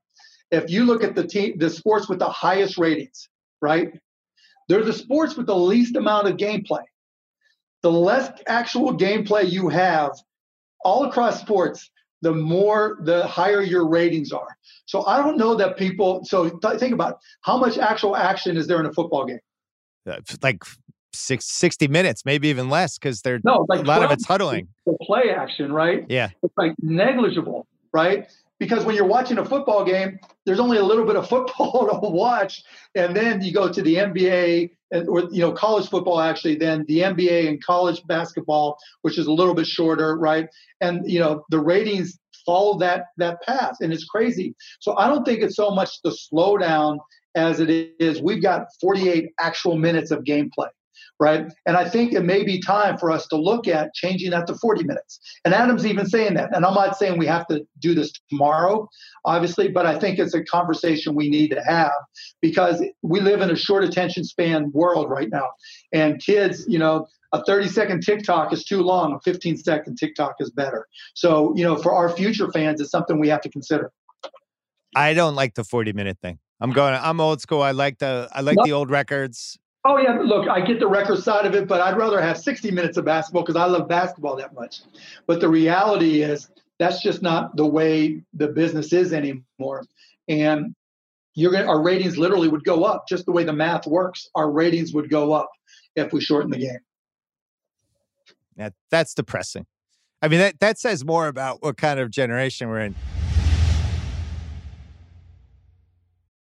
If you look at the team, the sports with the highest ratings, right? They're the sports with the least amount of gameplay. The less actual gameplay you have all across sports, the more, the higher your ratings are. So I don't know that people, so th- think about it. How much actual action is there in a football game? That's like Six, sixty minutes, maybe even less, because they're no, like a lot of it's huddling. The play action, right? Yeah. It's like negligible, right? Because when you're watching a football game, there's only a little bit of football to watch. And then you go to the N B A and, or, you know, college football, actually, then the N B A and college basketball, which is a little bit shorter, right? And, you know, the ratings follow that, that path. And it's crazy. So I don't think it's so much the slowdown as it is. We've got forty-eight actual minutes of gameplay. Right. And I think it may be time for us to look at changing that to forty minutes. And Adam's even saying that. And I'm not saying we have to do this tomorrow, obviously, but I think it's a conversation we need to have because we live in a short attention span world right now. And kids, you know, a thirty second TikTok is too long. A fifteen second TikTok is better. So, you know, for our future fans, it's something we have to consider. I don't like the forty minute thing. I'm going, I'm old school. I like the, I like no. the old records. Oh, yeah, look, I get the record side of it, but I'd rather have sixty minutes of basketball because I love basketball that much. But the reality is that's just not the way the business is anymore. And you're gonna, our ratings literally would go up. Just the way the math works, our ratings would go up if we shorten the game. That, that's depressing. I mean, that, that says more about what kind of generation we're in.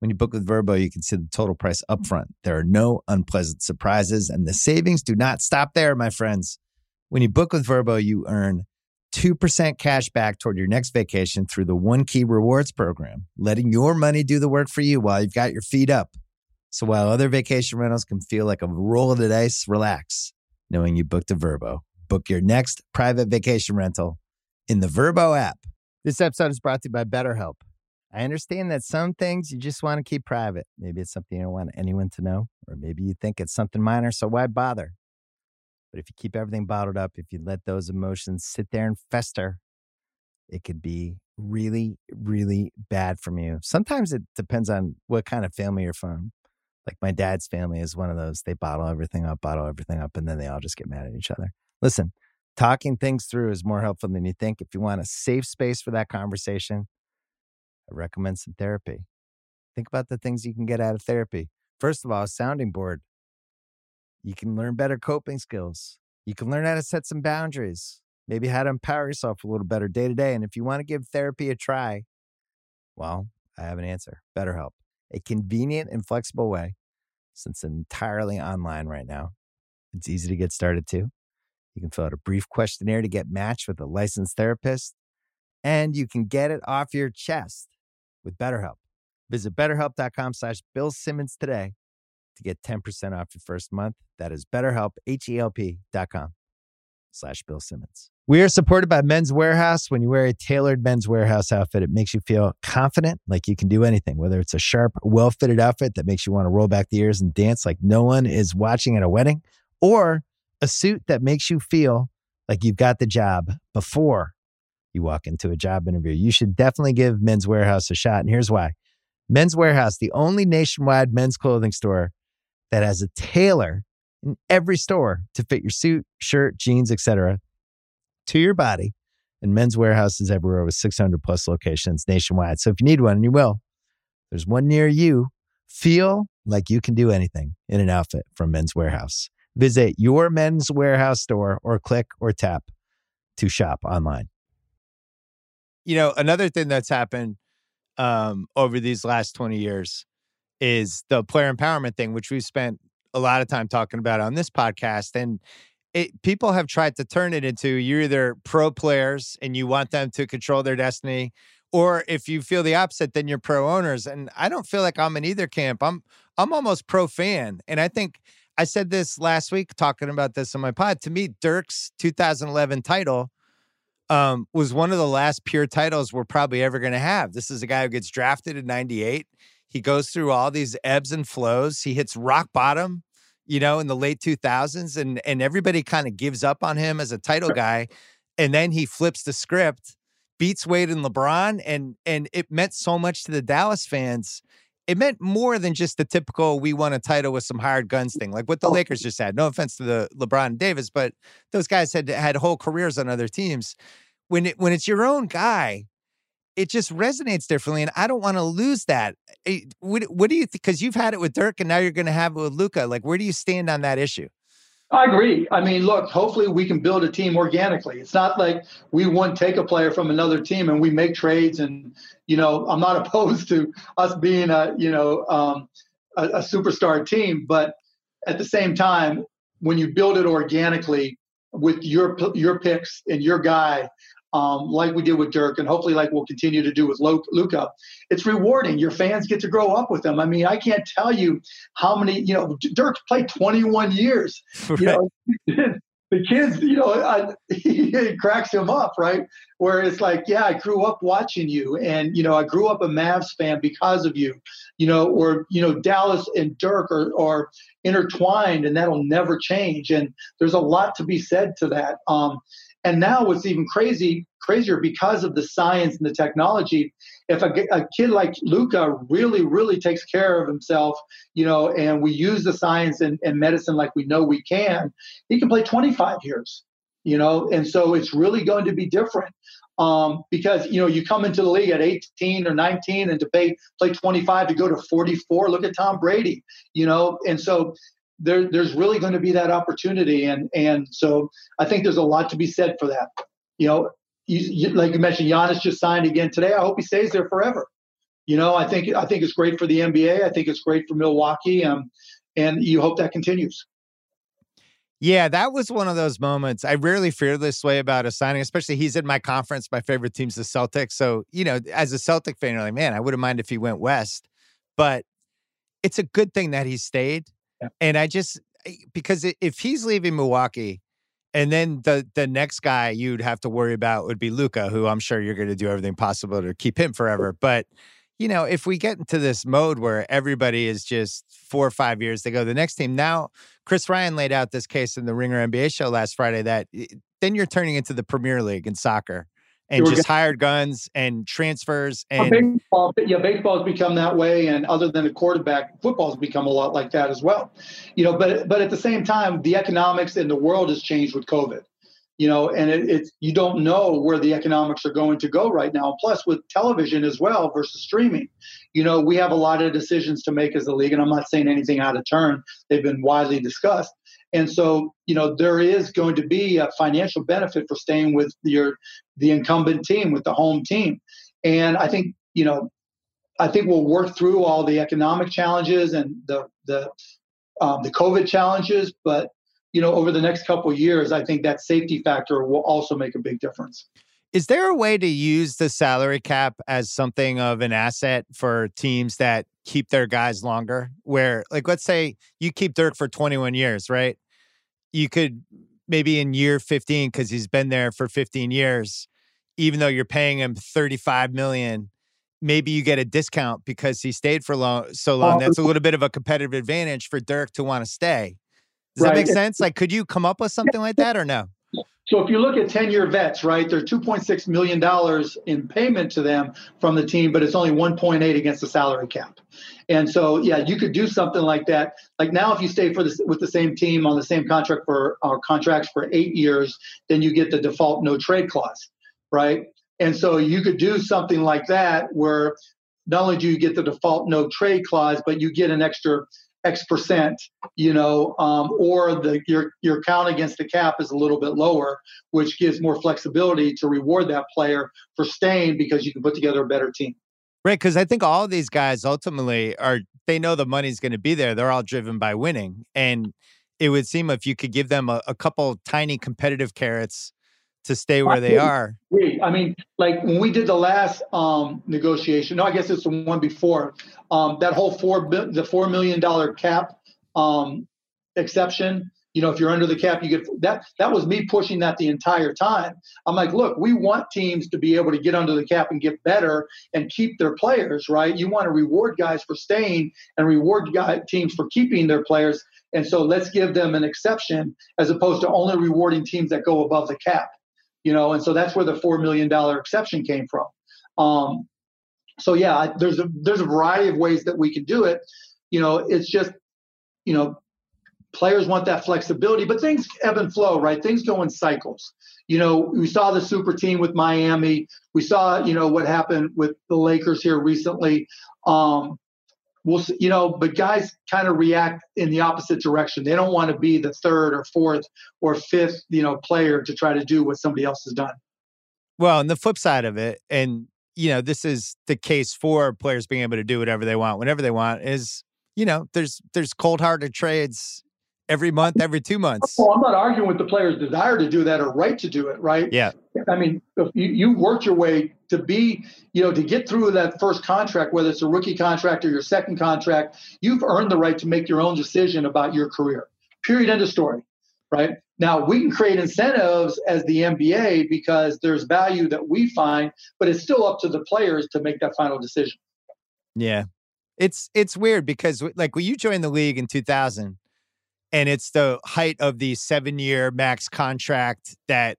when you book with Vrbo, you can see the total price upfront. There are no unpleasant surprises, and the savings do not stop there, my friends. When you book with Vrbo, you earn two percent cash back toward your next vacation through the One Key Rewards program, letting your money do the work for you while you've got your feet up. So while other vacation rentals can feel like a roll of the dice, relax, knowing you booked a Vrbo. Book your next private vacation rental in the Vrbo app. This episode is brought to you by BetterHelp. I understand that some things you just want to keep private. Maybe it's something you don't want anyone to know, or maybe you think it's something minor, so why bother? But if you keep everything bottled up, if you let those emotions sit there and fester, it could be really, really bad for you. Sometimes it depends on what kind of family you're from. Like my dad's family is one of those. They bottle everything up, bottle everything up, and then they all just get mad at each other. Listen, talking things through is more helpful than you think. If you want a safe space for that conversation, I recommend some therapy. Think about the things you can get out of therapy. First of all, a sounding board. You can learn better coping skills. You can learn how to set some boundaries, maybe how to empower yourself a little better day to day. And if you want to give therapy a try, well, I have an answer. BetterHelp. A convenient and flexible way, since it's entirely online right now. It's easy to get started too. You can fill out a brief questionnaire to get matched with a licensed therapist, and you can get it off your chest with BetterHelp. Visit betterhelp.com slash Bill Simmons today to get ten percent off your first month. That is BetterHelp, H-E-L-P dot com slash Bill Simmons. We are supported by Men's Warehouse. When you wear a tailored Men's Warehouse outfit, it makes you feel confident, like you can do anything, whether it's a sharp, well-fitted outfit that makes you want to roll back the ears and dance like no one is watching at a wedding, or a suit that makes you feel like you've got the job before you walk into a job interview. You should definitely give Men's Warehouse a shot. And here's why. Men's Warehouse, the only nationwide men's clothing store that has a tailor in every store to fit your suit, shirt, jeans, et cetera, to your body and men's warehouses everywhere with six hundred plus locations nationwide. So if you need one, and you will, there's one near you. Feel like you can do anything in an outfit from Men's Warehouse. Visit your Men's Warehouse store or click or tap to shop online. You know, another thing that's happened um, over these last twenty years is the player empowerment thing, which we've spent a lot of time talking about on this podcast. And it, people have tried to turn it into, you're either pro players and you want them to control their destiny, or if you feel the opposite, then you're pro owners. And I don't feel like I'm in either camp. I'm I'm almost pro fan. And I think I said this last week, talking about this on my pod. To me, Dirk's two thousand eleven title um, was one of the last pure titles we're probably ever going to have. This is a guy who gets drafted in ninety-eight. He goes through all these ebbs and flows. He hits rock bottom, you know, in the late two thousands. And, and everybody kind of gives up on him as a title guy. And then he flips the script, beats Wade and LeBron, and and it meant so much to the Dallas fans. It meant more than just the typical we won a title with some hired guns thing, like what the Lakers just had. No offense to the LeBron and Davis, but those guys had had whole careers on other teams. When it when it's your own guy, it just resonates differently, and I don't want to lose that. It, what, what do you think? Because you've had it with Dirk, and now you're going to have it with Luka. Like, where do you stand on that issue? I agree. I mean, look, hopefully we can build a team organically. It's not like we won't take a player from another team and we make trades. And, you know, I'm not opposed to us being a, you know, um, a, a superstar team. But at the same time, when you build it organically with your your picks and your guy, um, like we did with Dirk, and hopefully like we'll continue to do with Luka, it's rewarding. Your fans get to grow up with them. I mean, I can't tell you how many, you know, Dirk played twenty-one years. Right. You know, the kids, you know, I, it cracks him up, right? Where it's like, yeah, I grew up watching you. And, you know, I grew up a Mavs fan because of you, you know, or, you know, Dallas and Dirk are, are intertwined, and that'll never change. And there's a lot to be said to that. Um, And now it's even crazy, crazier because of the science and the technology. If a, a kid like Luka really, really takes care of himself, you know, and we use the science and, and medicine like we know we can, he can play twenty-five years, you know. And so it's really going to be different um, because, you know, you come into the league at eighteen or nineteen and to pay, play twenty-five to go to forty-four. Look at Tom Brady, you know, and so There, there's really going to be that opportunity. And and so I think there's a lot to be said for that. You know, you, you, like you mentioned, Giannis just signed again today. I hope he stays there forever. You know, I think I think it's great for the N B A. I think it's great for Milwaukee. Um, and you hope that continues. Yeah, that was one of those moments. I rarely fear this way about a signing, especially he's in my conference. My favorite team's the Celtics. So, you know, as a Celtic fan, you're like, man, I wouldn't mind if he went west. But it's a good thing that he stayed. And I just, because if he's leaving Milwaukee, and then the the next guy you'd have to worry about would be Luka, who I'm sure you're going to do everything possible to keep him forever. But, you know, if we get into this mode where everybody is just four or five years, they go to the next team. Now, Chris Ryan laid out this case in the Ringer N B A show last Friday that then you're turning into the Premier League in soccer. And just hired guns and transfers. And baseball, yeah, baseball's become that way. And other than a quarterback, football's become a lot like that as well. You know, but but at the same time, the economics in the world has changed with COVID. You know, and it, it's you don't know where the economics are going to go right now. Plus, with television as well versus streaming, you know, we have a lot of decisions to make as a league. And I'm not saying anything out of turn. They've been widely discussed. And so, you know, there is going to be a financial benefit for staying with your the incumbent team, with the home team. And I think, you know, I think we'll work through all the economic challenges and the the um, the COVID challenges. But, you know, over the next couple of years, I think that safety factor will also make a big difference. Is there a way to use the salary cap as something of an asset for teams that keep their guys longer? Where, like, let's say you keep Dirk for twenty-one years, right? You could maybe in year fifteen, because he's been there for fifteen years, even though you're paying him thirty-five million dollars, maybe you get a discount because he stayed for long, so long. That's a little bit of a competitive advantage for Dirk to want to stay. Does right. that make sense? Like, could you come up with something like that or no? So if you look at ten-year vets, right, they're two point six million dollars in payment to them from the team, but it's only one point eight against the salary cap. And so, yeah, you could do something like that. Like now, if you stay for this, with the same team on the same contract for uh, contracts for eight years, then you get the default no trade clause, right? And so you could do something like that where not only do you get the default no trade clause, but you get an extra X percent, you know, um, or the your your count against the cap is a little bit lower, which gives more flexibility to reward that player for staying because you can put together a better team. Right, because I think all of these guys ultimately are, they know the money's going to be there. They're all driven by winning. And it would seem if you could give them a, a couple tiny competitive carrots to stay where they are. I mean, like when we did the last um, negotiation, no, I guess it's the one before, um, that whole four, the four million dollars cap um, exception, you know, if you're under the cap, you get that. That was me pushing that the entire time. I'm like, look, we want teams to be able to get under the cap and get better and keep their players, right? You want to reward guys for staying and reward guy, teams for keeping their players. And so let's give them an exception as opposed to only rewarding teams that go above the cap. You know, and so that's where the four million dollars exception came from. Um, so, yeah, I, there's a there's a variety of ways that we can do it. You know, it's just, you know, players want that flexibility, but things ebb and flow, right? Things go in cycles. You know, we saw the super team with Miami. We saw, you know, what happened with the Lakers here recently. Um, we'll, you know, but guys kind of react in the opposite direction. They don't want to be the third or fourth or fifth, you know, player to try to do what somebody else has done. Well, and the flip side of it, and, you know, this is the case for players being able to do whatever they want, whenever they want, is, you know, there's, there's cold-hearted trades every month, every two months. Well, I'm not arguing with the player's desire to do that or right to do it, right? Yeah. I mean, you, you worked your way to be, you know, to get through that first contract, whether it's a rookie contract or your second contract, you've earned the right to make your own decision about your career. Period. End of story. Right? Now, we can create incentives as the N B A because there's value that we find, but it's still up to the players to make that final decision. Yeah. It's, it's weird because, like, when you joined the league in two thousand, and it's the height of the seven-year max contract that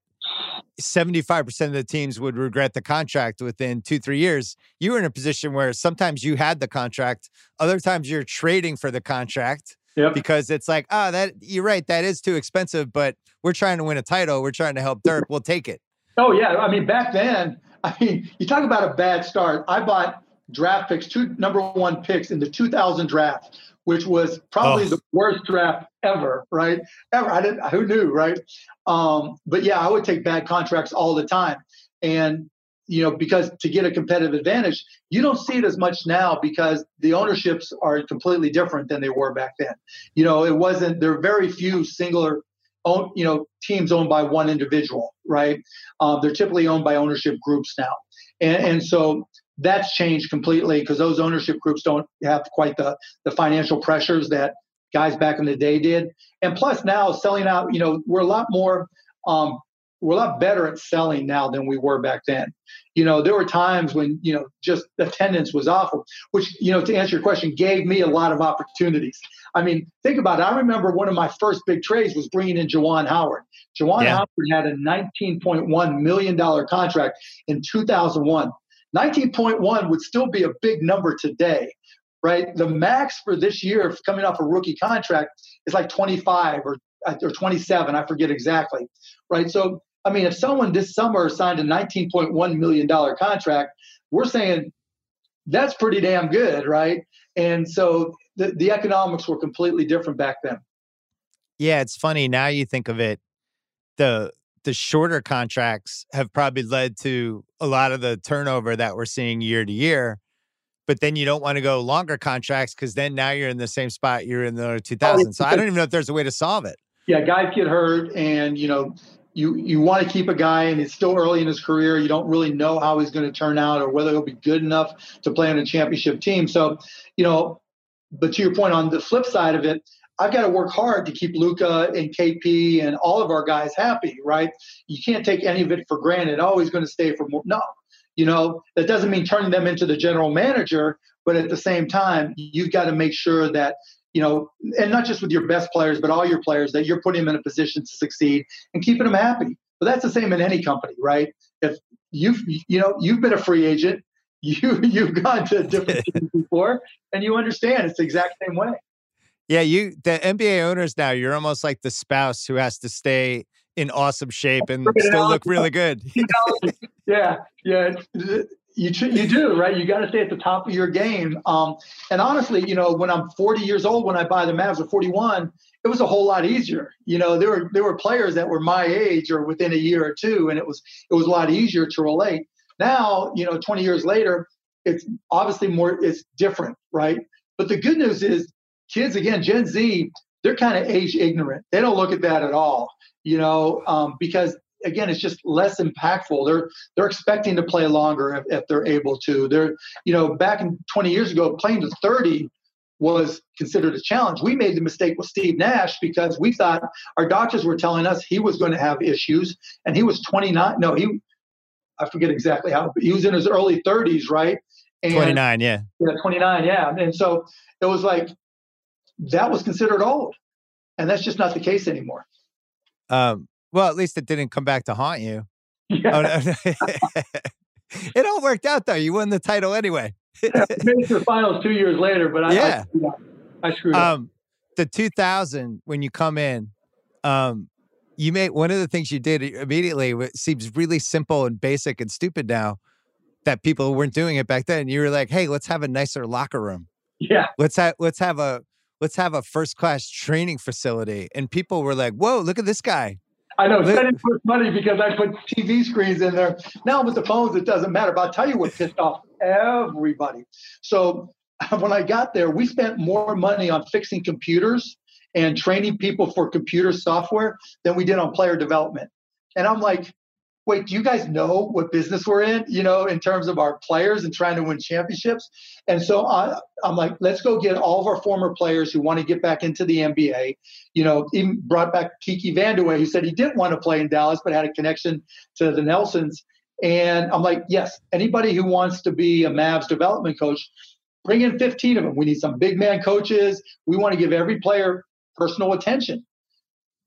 seventy-five percent of the teams would regret the contract within two, three years. You were in a position where sometimes you had the contract, other times you're trading for the contract. Yep. Because it's like, ah, oh, that you're right, that is too expensive, but we're trying to win a title. We're trying to help Dirk. We'll take it. Oh yeah, I mean back then, I mean you talk about a bad start. I bought draft picks, two number one picks in the two thousand draft, which was probably oh. the worst draft ever, right? Ever, I didn't, who knew, right? Um, but yeah, I would take bad contracts all the time. And, you know, because to get a competitive advantage, you don't see it as much now because the ownerships are completely different than they were back then. You know, it wasn't, there are very few singular, own, you know, teams owned by one individual, right? Um, they're typically owned by ownership groups now. And, and so, that's changed completely because those ownership groups don't have quite the, the financial pressures that guys back in the day did. And plus now selling out, you know, we're a lot more, um, we're a lot better at selling now than we were back then. You know, there were times when, you know, just attendance was awful, which, you know, to answer your question, gave me a lot of opportunities. I mean, think about it. I remember one of my first big trades was bringing in Juwan Howard. Juwan yeah. Howard had a nineteen point one million dollars contract in two thousand one. nineteen point one would still be a big number today, right? The max for this year coming off a rookie contract is like twenty-five or or twenty-seven. I forget exactly, right? So, I mean, if someone this summer signed a nineteen point one million dollars contract, we're saying that's pretty damn good, right? And so the, the economics were completely different back then. Yeah, it's funny. Now you think of it, the the shorter contracts have probably led to a lot of the turnover that we're seeing year to year, but then you don't want to go longer contracts because then now you're in the same spot you're in the two thousands. So I don't even know if there's a way to solve it. Yeah, guys get hurt and, you know, you, you want to keep a guy and it's still early in his career. You don't really know how he's going to turn out or whether he'll be good enough to play on a championship team. So, you know, but to your point on the flip side of it, I've got to work hard to keep Luka and K P and all of our guys happy, right? You can't take any of it for granted. Always going to stay for more. No, you know, that doesn't mean turning them into the general manager, but at the same time, you've got to make sure that, you know, and not just with your best players, but all your players, that you're putting them in a position to succeed and keeping them happy. But that's the same in any company, right? If you've, you know, you've been a free agent, you, you've gone to a different team before, and you understand it's the exact same way. Yeah, you the N B A owners now, you're almost like the spouse who has to stay in awesome shape and still look really good. yeah, yeah. You you do, right? You got to stay at the top of your game. Um, and honestly, you know, when I'm forty years old, when I buy the Mavs at forty-one, it was a whole lot easier. You know, there were there were players that were my age or within a year or two, and it was it was a lot easier to relate. Now, you know, twenty years later, it's obviously more, it's different, right? But the good news is kids, again, Gen Z, they're kind of age ignorant. They don't look at that at all, you know, um, because, again, it's just less impactful. They're they're expecting to play longer if, if they're able to. They're, you know, back in twenty years ago, playing to thirty was considered a challenge. We made the mistake with Steve Nash because we thought our doctors were telling us he was going to have issues, and he was twenty-nine. No, he I forget exactly how, but he was in his early thirties, right? And, twenty-nine, yeah. Yeah, twenty-nine, yeah. And so it was like that was considered old, and that's just not the case anymore. Um, well, at least it didn't come back to haunt you. Yeah. Oh, no. It all worked out, though. You won the title anyway. Yeah, we made it to the finals two years later, but I, yeah. I screwed up. I screwed up. Um, the two thousand, when you come in, um, you made one of the things you did immediately, which seems really simple and basic and stupid now that people weren't doing it back then. You were like, hey, let's have a nicer locker room. Yeah. Let's have, let's have a, let's have a first class training facility. And people were like, whoa, look at this guy. I know, spending first money because I put T V screens in there. Now with the phones, it doesn't matter. But I'll tell you what pissed off everybody. So when I got there, we spent more money on fixing computers and training people for computer software than we did on player development. And I'm like, wait, do you guys know what business we're in, you know, in terms of our players and trying to win championships? And so I, I'm like, let's go get all of our former players who want to get back into the N B A, you know, even brought back Kiki Vandeweghe, who said he didn't want to play in Dallas, but had a connection to the Nelsons. And I'm like, yes, anybody who wants to be a Mavs development coach, bring in fifteen of them. We need some big man coaches. We want to give every player personal attention.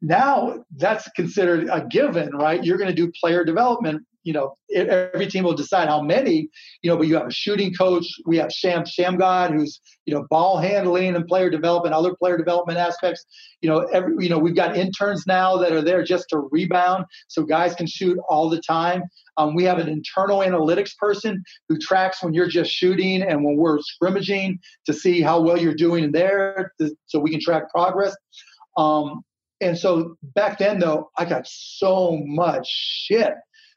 Now that's considered a given, right? You're going to do player development. You know, every team will decide how many, you know, but you have a shooting coach. We have Sham Shamgod, who's, you know, ball handling and player development, other player development aspects. You know, every, you know, we've got interns now that are there just to rebound so guys can shoot all the time. Um, we have an internal analytics person who tracks when you're just shooting and when we're scrimmaging to see how well you're doing there to, so we can track progress. Um, And so back then, though, I got so much shit.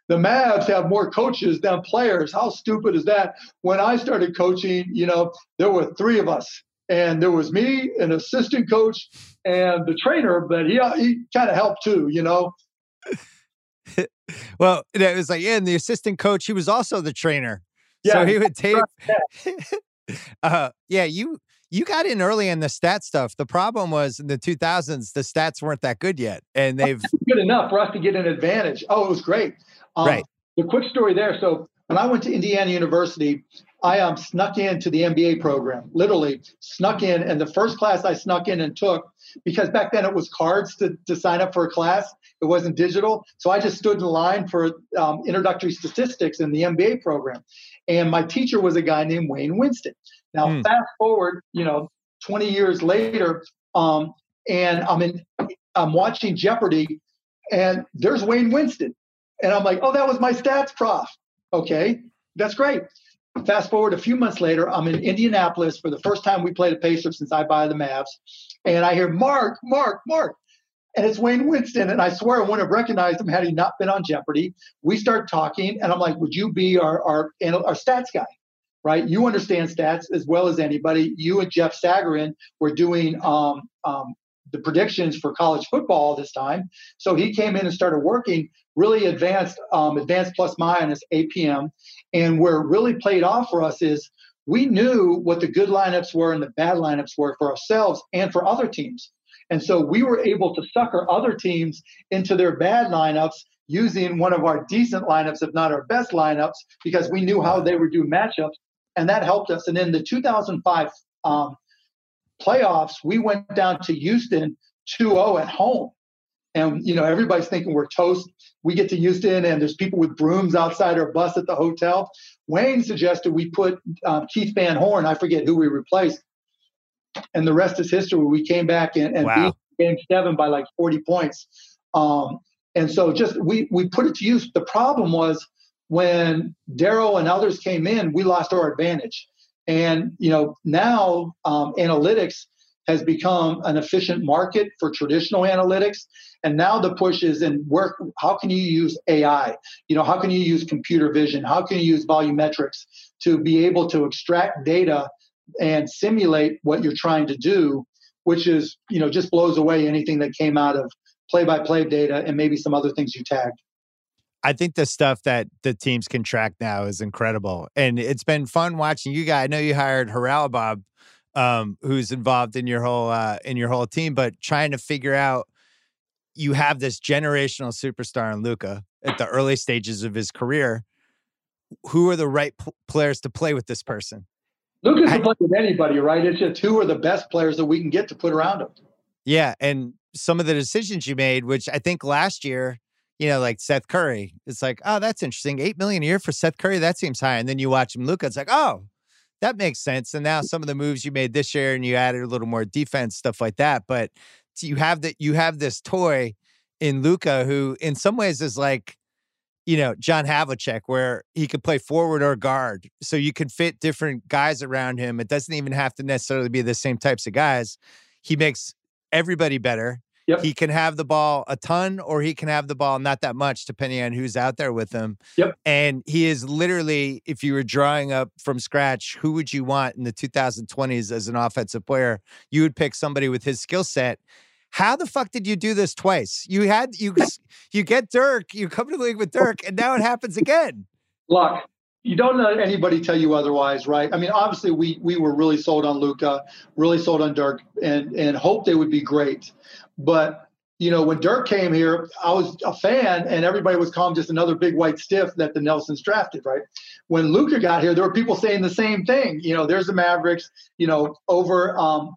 The Mavs have more coaches than players. How stupid is that? When I started coaching, you know, there were three of us. And there was me, an assistant coach, and the trainer. But he, he kind of helped, too, you know. Well, it was like, yeah, and the assistant coach, he was also the trainer. Yeah, so he would take – uh, yeah, you – You got in early in the stat stuff. The problem was in the two thousands, the stats weren't that good yet. And they've good enough for us to get an advantage. Oh, it was great. Um, right. The quick story there. So when I went to Indiana University, I um, snuck into the M B A program, literally snuck in. And the first class I snuck in and took, because back then it was cards to, to sign up for a class. It wasn't digital. So I just stood in line for um, introductory statistics in the M B A program. And my teacher was a guy named Wayne Winston. Now, mm. fast forward, you know, twenty years later, um, and I'm in, I'm watching Jeopardy, and there's Wayne Winston. And I'm like, oh, that was my stats prof. Okay, that's great. Fast forward a few months later, I'm in Indianapolis for the first time we played a Pacers since I buy the Mavs. And I hear, Mark, Mark, Mark. And it's Wayne Winston. And I swear I wouldn't have recognized him had he not been on Jeopardy. We start talking, and I'm like, would you be our our, our stats guy? Right, you understand stats as well as anybody. You and Jeff Sagarin were doing um, um, the predictions for college football this time. So he came in and started working really advanced, um, advanced plus minus A P M. And where it really played off for us is we knew what the good lineups were and the bad lineups were for ourselves and for other teams. And so we were able to sucker other teams into their bad lineups using one of our decent lineups, if not our best lineups, because we knew how they would do matchups. And that helped us. And in the two thousand five um, playoffs, we went down to Houston two oh at home. And, you know, everybody's thinking we're toast. We get to Houston, and there's people with brooms outside our bus at the hotel. Wayne suggested we put um, Keith Van Horn, I forget who we replaced, and the rest is history. We came back and, and wow. beat game seven by like forty points. Um, And so just we we put it to use. The problem was when Darryl and others came in, we lost our advantage. And, you know, now um, analytics has become an efficient market for traditional analytics. And now the push is in work. How can you use A I? You know, how can you use computer vision? How can you use volumetrics to be able to extract data and simulate what you're trying to do, which is, you know, just blows away anything that came out of play-by-play data and maybe some other things you tagged. I think the stuff that the teams can track now is incredible. And it's been fun watching you guys. I know you hired Haralabab, um, who's involved in your whole uh, in your whole team, but trying to figure out, you have this generational superstar in Luka at the early stages of his career. Who are the right p- players to play with this person? Luka can play with anybody, right? It's just who are the best players that we can get to put around him. Yeah, and some of the decisions you made, which I think last year, you know, like Seth Curry, it's like, oh, that's interesting. Eight million a year for Seth Curry, that seems high. And then you watch him, Luka, it's like, oh, that makes sense. And now some of the moves you made this year, and you added a little more defense, stuff like that. But you have that, you have this toy in Luka, who in some ways is like, you know, John Havlicek, where he could play forward or guard. So you can fit different guys around him. It doesn't even have to necessarily be the same types of guys. He makes everybody better. Yep. He can have the ball a ton, or he can have the ball not that much, depending on who's out there with him. Yep. And he is literally, if you were drawing up from scratch, who would you want in the two thousand twenties as an offensive player? You would pick somebody with his skill set. How the fuck did you do this twice? You had you you get Dirk, you come to the league with Dirk, and now it happens again. Luck. You don't let anybody tell you otherwise, right? I mean, obviously, we we were really sold on Luka, really sold on Dirk, and and hoped they would be great. But, you know, when Dirk came here, I was a fan, and everybody was calling him just another big white stiff that the Nelsons drafted, right? When Luka got here, there were people saying the same thing. You know, there's the Mavericks, you know, over um,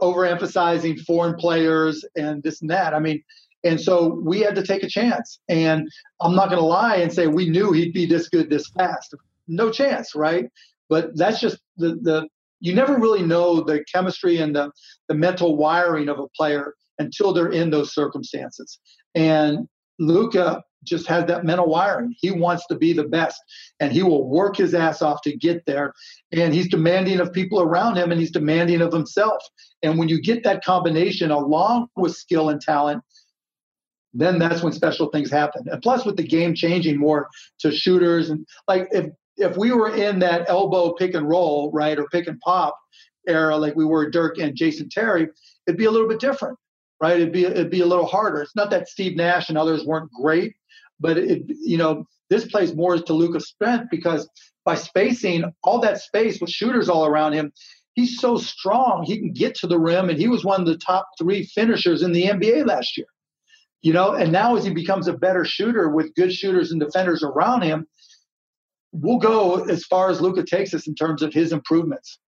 overemphasizing foreign players and this and that. I mean, and so we had to take a chance. And I'm not going to lie and say we knew he'd be this good this fast. No chance, right? But that's just the the you never really know the chemistry and the, the mental wiring of a player until they're in those circumstances. And Luka just has that mental wiring. He wants to be the best, and he will work his ass off to get there. And he's demanding of people around him, and he's demanding of himself. And when you get that combination along with skill and talent, then that's when special things happen. And plus, with the game changing more to shooters, and like if if we were in that elbow pick and roll, right, or pick and pop era, like we were Dirk and Jason Terry, it'd be a little bit different, right? It'd be it'd be a little harder. It's not that Steve Nash and others weren't great, but it you know this plays more to Luka's strength, because by spacing all that space with shooters all around him, he's so strong he can get to the rim, and he was one of the top three finishers in the N B A last year. You know, and now as he becomes a better shooter with good shooters and defenders around him, we'll go as far as Luka takes us in terms of his improvements.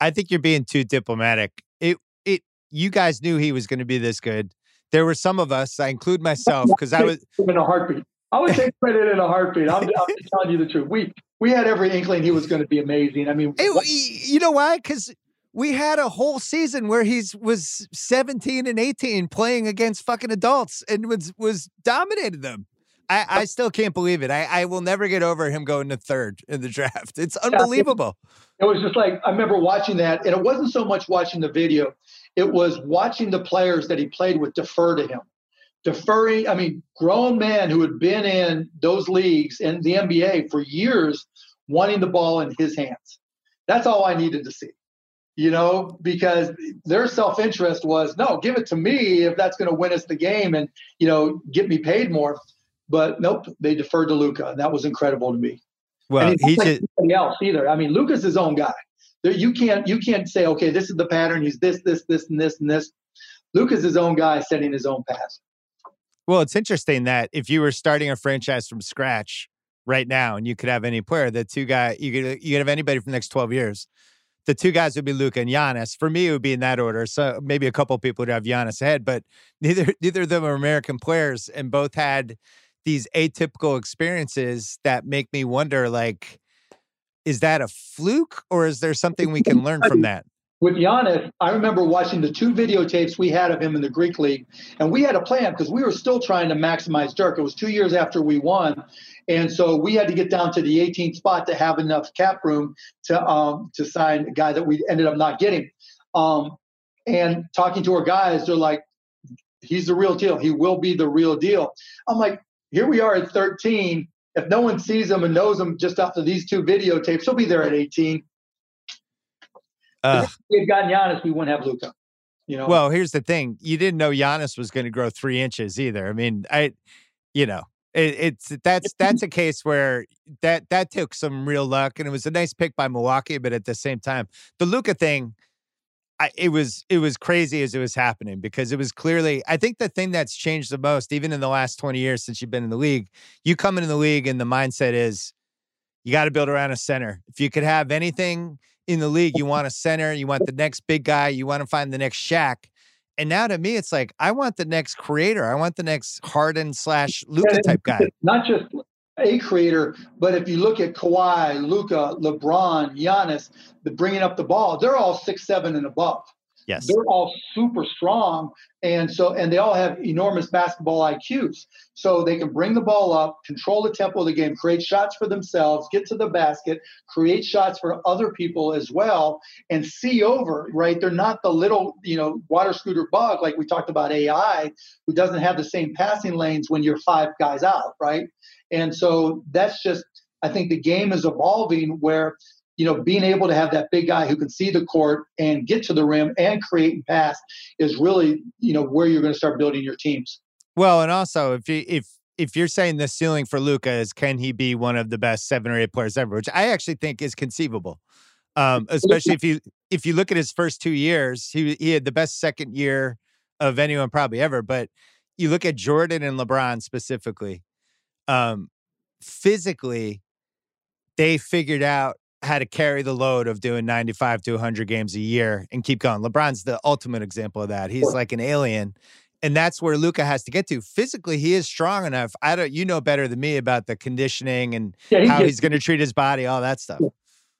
I think you're being too diplomatic. It, it, you guys knew he was going to be this good. There were some of us, I include myself, because I was in a heartbeat. I would take credit in a heartbeat. I'm, I'm telling you the truth. We we had every inkling he was going to be amazing. I mean, it, you know why? Because we had a whole season where he was seventeen and eighteen playing against fucking adults and was, was dominated them. I, I still can't believe it. I, I will never get over him going to third in the draft. It's unbelievable. It was just like, I remember watching that, and it wasn't so much watching the video. It was watching the players that he played with defer to him. Deferring, I mean, grown men who had been in those leagues in the N B A for years wanting the ball in his hands. That's all I needed to see. You know, because their self-interest was, no, give it to me if that's going to win us the game and, you know, get me paid more. But nope, they deferred to Luka. And that was incredible to me. Well, and he did somebody else either. I mean, Luka's his own guy. You can't you can't say, okay, this is the pattern. He's this, this, this, and this, and this. Luka's his own guy setting his own path. Well, it's interesting that if you were starting a franchise from scratch right now and you could have any player, the two guy, you could, you could have anybody for the next twelve years. The two guys would be Luka and Giannis. For me, it would be in that order. So maybe a couple of people would have Giannis ahead, but neither neither of them are American players, and both had these atypical experiences that make me wonder, like, is that a fluke, or is there something we can learn from that? with Giannis, I remember watching the two videotapes we had of him in the Greek League, and we had a plan because we were still trying to maximize Dirk. It was two years after we won, and so we had to get down to the eighteenth spot to have enough cap room to um, to sign a guy that we ended up not getting. Um, and talking to our guys, they're like, he's the real deal. He will be the real deal. I'm like, here we are at thirteen. If no one sees him and knows him just after these two videotapes, he'll be there at eighteen. Uh, if we had gotten Giannis, we wouldn't have Luka. You know. Well, here's the thing: you didn't know Giannis was going to grow three inches either. I mean, I, you know, it, it's that's that's a case where that that took some real luck, and it was a nice pick by Milwaukee. But at the same time, the Luka thing, I, it was it was crazy as it was happening because it was clearly. I think the thing that's changed the most, even in the last twenty years since you've been in the league, you come into the league and the mindset is, you got to build around a center. If you could have anything in the league, you want a center, you want the next big guy, you want to find the next Shaq. And now to me, it's like, I want the next creator. I want the next Harden slash Luka type guy. Not just a creator, but if you look at Kawhi, Luka, LeBron, Giannis, the bringing up the ball, they're all six, seven and above. Yes. They're all super strong. And so, and they all have enormous basketball I Qs. So they can bring the ball up, control the tempo of the game, create shots for themselves, get to the basket, create shots for other people as well, and see over, right? They're not the little, you know, water scooter bug, like we talked about A I, who doesn't have the same passing lanes when you're five guys out, right? And so that's just, I think the game is evolving where, you know, being able to have that big guy who can see the court and get to the rim and create and pass is really, you know, where you're going to start building your teams. Well, and also if you, if if you're saying the ceiling for Luka is can he be one of the best seven or eight players ever, which I actually think is conceivable, um, especially if you if you look at his first two years, he he had the best second year of anyone probably ever. But you look at Jordan and LeBron specifically, um, physically, they figured out how to carry the load of doing ninety-five to one hundred games a year and keep going. LeBron's the ultimate example of that. He's like an alien. And that's where Luka has to get to. Physically, he is strong enough. I don't, you know better than me about the conditioning and yeah, he how gets, he's going to treat his body, all that stuff.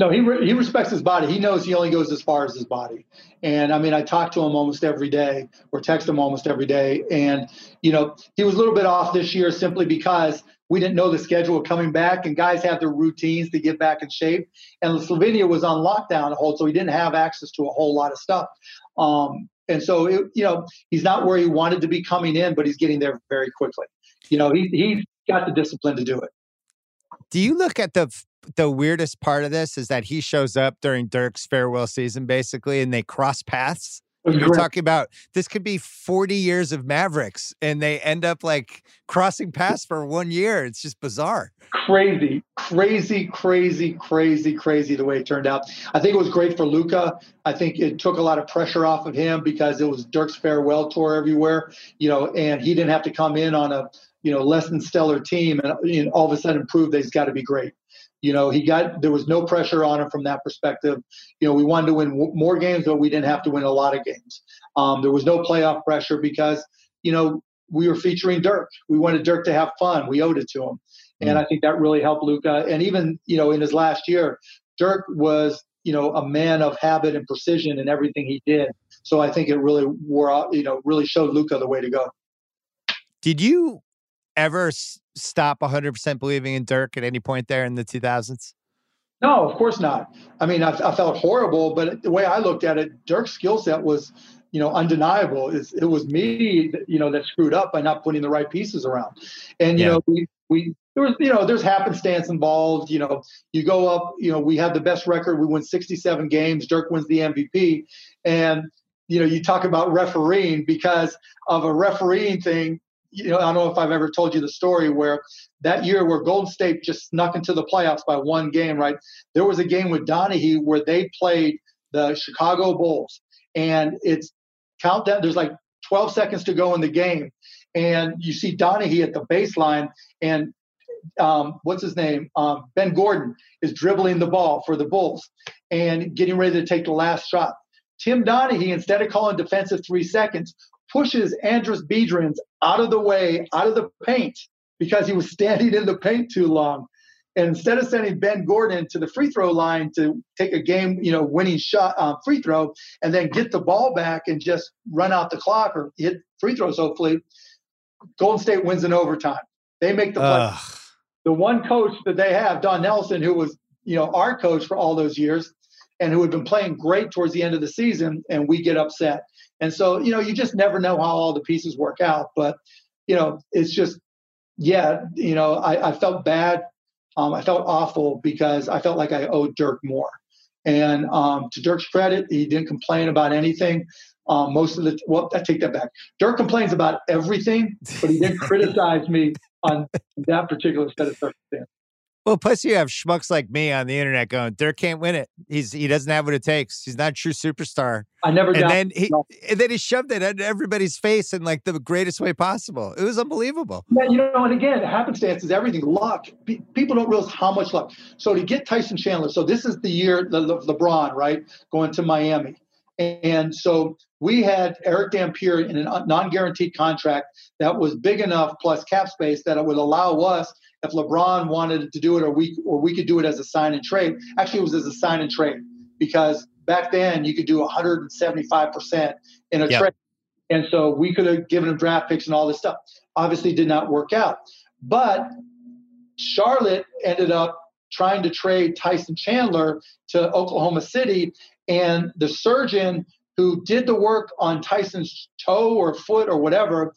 No, he re- he respects his body. He knows he only goes as far as his body. And I mean, I talk to him almost every day or text him almost every day. And, you know, he was a little bit off this year simply because we didn't know the schedule coming back, and guys had their routines to get back in shape. And Slovenia was on lockdown, so he didn't have access to a whole lot of stuff. Um, and so, it, you know, he's not where he wanted to be coming in, but he's getting there very quickly. You know, he, he's got the discipline to do it. Do you look at the the weirdest part of this is that he shows up during Dirk's farewell season, basically, and they cross paths? You're talking about this could be forty years of Mavericks and they end up like crossing paths for one year. It's just bizarre. Crazy, crazy, crazy, crazy, crazy the way it turned out. I think it was great for Luka. I think it took a lot of pressure off of him because it was Dirk's farewell tour everywhere, you know, and he didn't have to come in on a, you know, less than stellar team and, and all of a sudden prove that he's got to be great. You know, he got, there was no pressure on him from that perspective. You know, we wanted to win w- more games, but we didn't have to win a lot of games. Um, there was no playoff pressure because, you know, we were featuring Dirk. We wanted Dirk to have fun. We owed it to him. And mm-hmm. I think that really helped Luka. And even, you know, in his last year, Dirk was, you know, a man of habit and precision in everything he did. So I think it really wore out, you know, really showed Luka the way to go. Did you ever s- stop one hundred percent believing in Dirk at any point there in the two thousands? No, of course not. I mean, I, I felt horrible, but the way I looked at it, Dirk's skill set was, you know, undeniable. It's, it was me, you know, that screwed up by not putting the right pieces around. And, you yeah. know, we, we, there was, you know, there's happenstance involved. You know, you go up, you know, we had the best record. We win sixty-seven games. Dirk wins the M V P. And, you know, you talk about refereeing because of a refereeing thing. You know, I don't know if I've ever told you the story where that year where Golden State just snuck into the playoffs by one game, right? There was a game with Donahue where they played the Chicago Bulls, and it's countdown. There's like twelve seconds to go in the game, and you see Donahue at the baseline, and um, what's his name? Um, Ben Gordon is dribbling the ball for the Bulls and getting ready to take the last shot. Tim Donahue, instead of calling defensive three seconds, pushes Andrus Biedrins out of the way, out of the paint, because he was standing in the paint too long. And instead of sending Ben Gordon to the free throw line to take a game, you know, winning shot, uh, free throw, and then get the ball back and just run out the clock or hit free throws, hopefully, Golden State wins in overtime. They make the play. Ugh. The one coach that they have, Don Nelson, who was, you know, our coach for all those years and who had been playing great towards the end of the season, and we get upset. And so, you know, you just never know how all the pieces work out. But, you know, it's just, yeah, you know, I, I felt bad. Um, I felt awful because I felt like I owed Dirk more. And um, to Dirk's credit, he didn't complain about anything. Um, most of the – well, I take that back. Dirk complains about everything, but he didn't criticize me on that particular set of circumstances. Well, plus you have schmucks like me on the internet going, Dirk can't win it. He's He doesn't have what it takes. He's not a true superstar. I never and doubt then he no. And then he shoved it at everybody's face in like the greatest way possible. It was unbelievable. Yeah, you know, and again, happenstance is everything. Luck. Be- people don't realize how much luck. So to get Tyson Chandler, so this is the year, the Le- LeBron, right, going to Miami. And so we had Eric Dampier in a non-guaranteed contract that was big enough plus cap space that it would allow us, if LeBron wanted to do it, or we or we could do it as a sign and trade. Actually, it was as a sign and trade because back then you could do one hundred seventy-five percent in a yep. trade. And so we could have given him draft picks and all this stuff. Obviously did not work out. But Charlotte ended up trying to trade Tyson Chandler to Oklahoma City, and the surgeon who did the work on Tyson's toe or foot or whatever,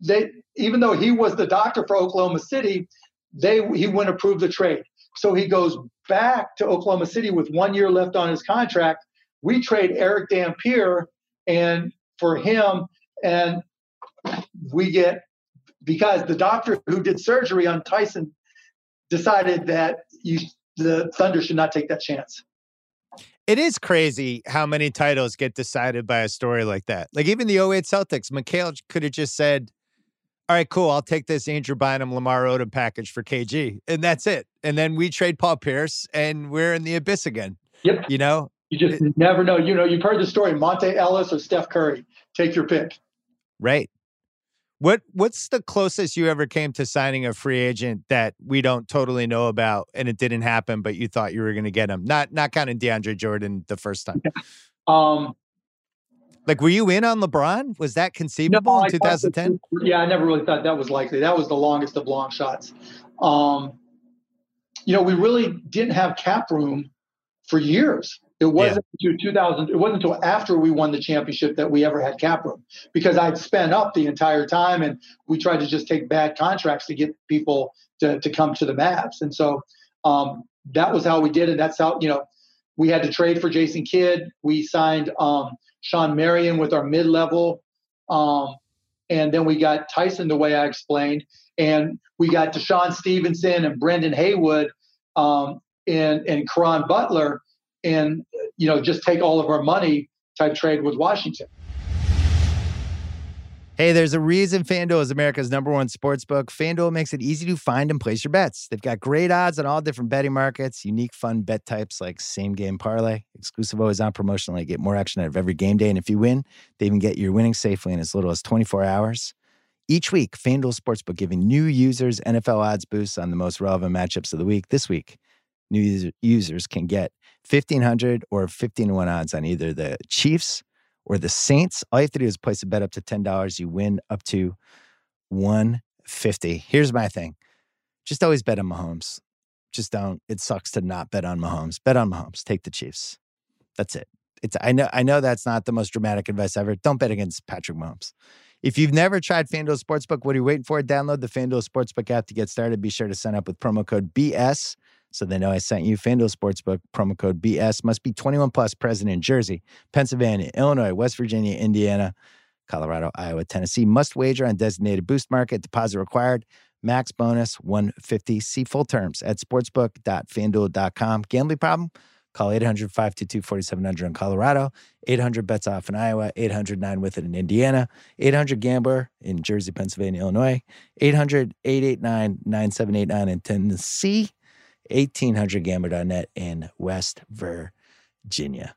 they, even though he was the doctor for Oklahoma City, they he wouldn't approve the trade. So he goes back to Oklahoma City with one year left on his contract. We trade Eric Dampier and for him, and we get, because the doctor who did surgery on Tyson decided that you, the Thunder should not take that chance. It is crazy how many titles get decided by a story like that. Like even the oh eight Celtics, McHale could have just said, all right, cool, I'll take this Andrew Bynum, Lamar Odom package for K G. And that's it. And then we trade Paul Pierce and we're in the abyss again. Yep. You know? You just it, never know. You know, you've heard the story, Monte Ellis or Steph Curry. Take your pick. Right. What What's the closest you ever came to signing a free agent that we don't totally know about and it didn't happen, but you thought you were going to get him? Not not counting DeAndre Jordan the first time. Yeah. Um, like, were you in on LeBron? Was that conceivable no, in two thousand ten? That, yeah, I never really thought that was likely. That was the longest of long shots. Um, you know, we really didn't have cap room for years. It wasn't yeah. until two thousand. It wasn't until after we won the championship that we ever had cap room, because I'd spent up the entire time, and we tried to just take bad contracts to get people to, to come to the Mavs, and so um, that was how we did it. That's how, you know, we had to trade for Jason Kidd. We signed um, Sean Marion with our mid-level, um, and then we got Tyson the way I explained, and we got Deshaun Stevenson and Brendan Haywood um, and and Caron Butler. And, you know, just take all of our money type trade with Washington. Hey, there's a reason FanDuel is America's number one sports book. FanDuel makes it easy to find and place your bets. They've got great odds on all different betting markets, unique fun bet types like same game parlay, exclusive always on promotion. Like, get more action out of every game day. And if you win, they even get your winnings safely in as little as twenty-four hours. Each week, FanDuel Sportsbook giving new users N F L odds boosts on the most relevant matchups of the week. This week, new user- users can get fifteen hundred or fifteen to one odds on either the Chiefs or the Saints. All you have to do is place a bet up to ten dollars. You win up to one hundred fifty. Here's my thing. Just always bet on Mahomes. Just don't. It sucks to not bet on Mahomes. Bet on Mahomes. Take the Chiefs. That's it. It's I know I know that's not the most dramatic advice ever. Don't bet against Patrick Mahomes. If you've never tried FanDuel Sportsbook, what are you waiting for? Download the FanDuel Sportsbook app to get started. Be sure to sign up with promo code B S. So they know I sent you. FanDuel Sportsbook, promo code B S. Must be twenty-one plus, present in Jersey, Pennsylvania, Illinois, West Virginia, Indiana, Colorado, Iowa, Tennessee. Must wager on designated boost market. Deposit required. Max bonus one hundred fifty. See full terms at sportsbook dot fan duel dot com. Gambling problem? Call eight hundred, five two two, four seven zero zero in Colorado, eight hundred bets off in Iowa, eight hundred nine with it in Indiana, eight hundred gambler in Jersey, Pennsylvania, Illinois, eight hundred, eight eight nine, nine seven eight nine in Tennessee, eighteen hundred gambler dot net in West Virginia.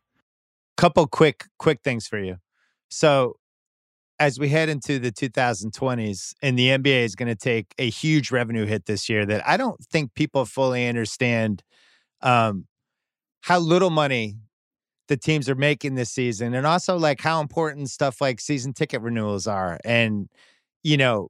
Couple quick, quick things for you. So as we head into the two thousand twenties, and the N B A is going to take a huge revenue hit this year that I don't think people fully understand um, how little money the teams are making this season, and also like how important stuff like season ticket renewals are, and, you know,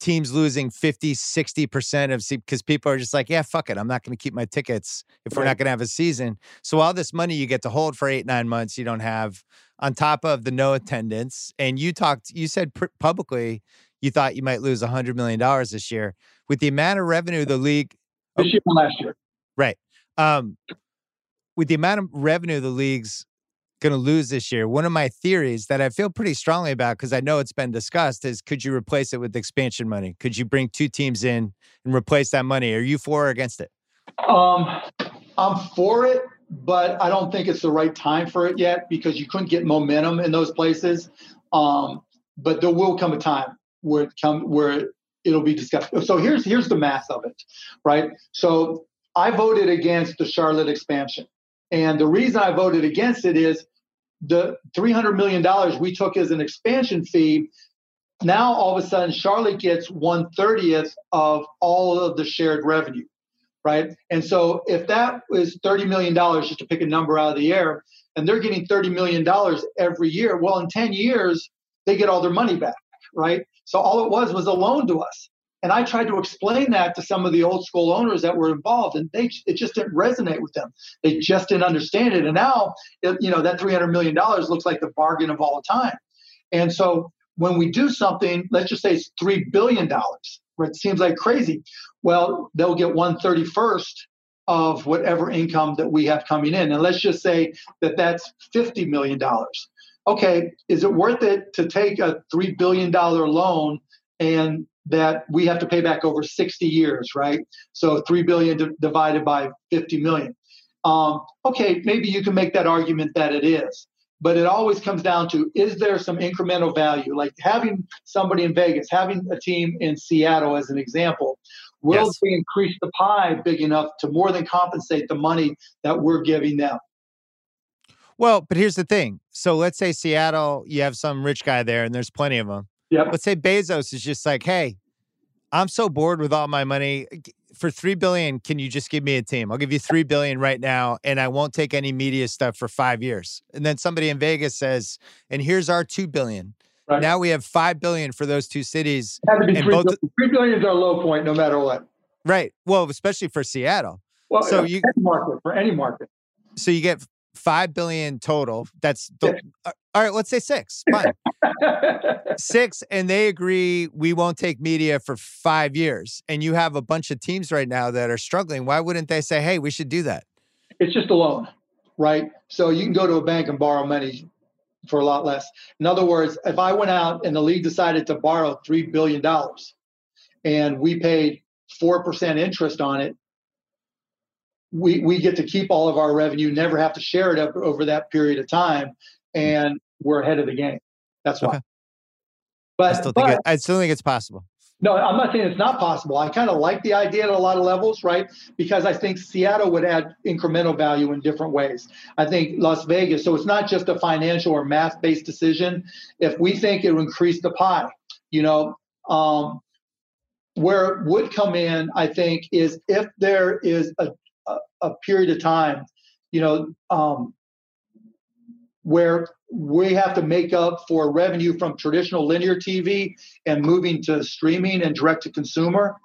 teams losing fifty, sixty percent of seats because people are just like, yeah, fuck it. I'm not going to keep my tickets if we're right. not going to have a season. So all this money you get to hold for eight, nine months, you don't have, on top of the no attendance. And you talked, you said pr- publicly, you thought you might lose a hundred million dollars this year with the amount of revenue, the league this year and last year. Right. Um, with the amount of revenue, the league's going to lose this year. One of my theories that I feel pretty strongly about, because I know it's been discussed, is could you replace it with expansion money? Could you bring two teams in and replace that money? Are you for or against it? Um, I'm for it, but I don't think it's the right time for it yet because you couldn't get momentum in those places. Um, but there will come a time where it come where it'll be discussed. So here's here's the math of it, right? So I voted against the Charlotte expansion. And the reason I voted against it is the three hundred million dollars we took as an expansion fee. Now, all of a sudden, Charlotte gets one thirtieth of all of the shared revenue, right? And so if that was thirty million dollars, just to pick a number out of the air, and they're getting thirty million dollars every year, well, in ten years, they get all their money back, right? So all it was was a loan to us. And I tried to explain that to some of the old school owners that were involved, and they it just didn't resonate with them. They just didn't understand it. And now, it, you know, that three hundred million dollars looks like the bargain of all time. And so when we do something, let's just say it's three billion dollars, where it seems like crazy. Well, they'll get one thirty-first of whatever income that we have coming in. And let's just say that that's fifty million dollars. Okay, is it worth it to take a three billion dollars loan and that we have to pay back over sixty years, right? So three billion d- divided by fifty million. Um, okay, maybe you can make that argument that it is, but it always comes down to, is there some incremental value? Like having somebody in Vegas, having a team in Seattle as an example, will yes. they increase the pie big enough to more than compensate the money that we're giving them? Well, but here's the thing. So let's say Seattle, you have some rich guy there and there's plenty of them. Yep. Let's say Bezos is just like, hey, I'm so bored with all my money. For three billion dollars, can you just give me a team? I'll give you three billion dollars right now, and I won't take any media stuff for five years. And then somebody in Vegas says, and here's our two billion dollars. Right. Now we have five billion dollars for those two cities. And both three billion dollars is our low point no matter what. Right. Well, especially for Seattle. Well, so you, any market, for any market. So you get five billion dollars total. That's the, uh, all right. Let's say six. Fine. Six, and they agree we won't take media for five years. And you have a bunch of teams right now that are struggling. Why wouldn't they say, hey, we should do that? It's just a loan, right? So you can go to a bank and borrow money for a lot less. In other words, if I went out and the league decided to borrow three billion dollars and we paid four percent interest on it, we we get to keep all of our revenue, never have to share it up over that period of time, and we're ahead of the game. That's why. Okay. But I still, think but, it, I still think it's possible. No, I'm not saying it's not possible. I kind of like the idea at a lot of levels, right? Because I think Seattle would add incremental value in different ways. I think Las Vegas, so it's not just a financial or math-based decision. If we think it would increase the pie, you know, um, where it would come in, I think, is if there is a a period of time, you know, um, where we have to make up for revenue from traditional linear T V and moving to streaming and direct to consumer.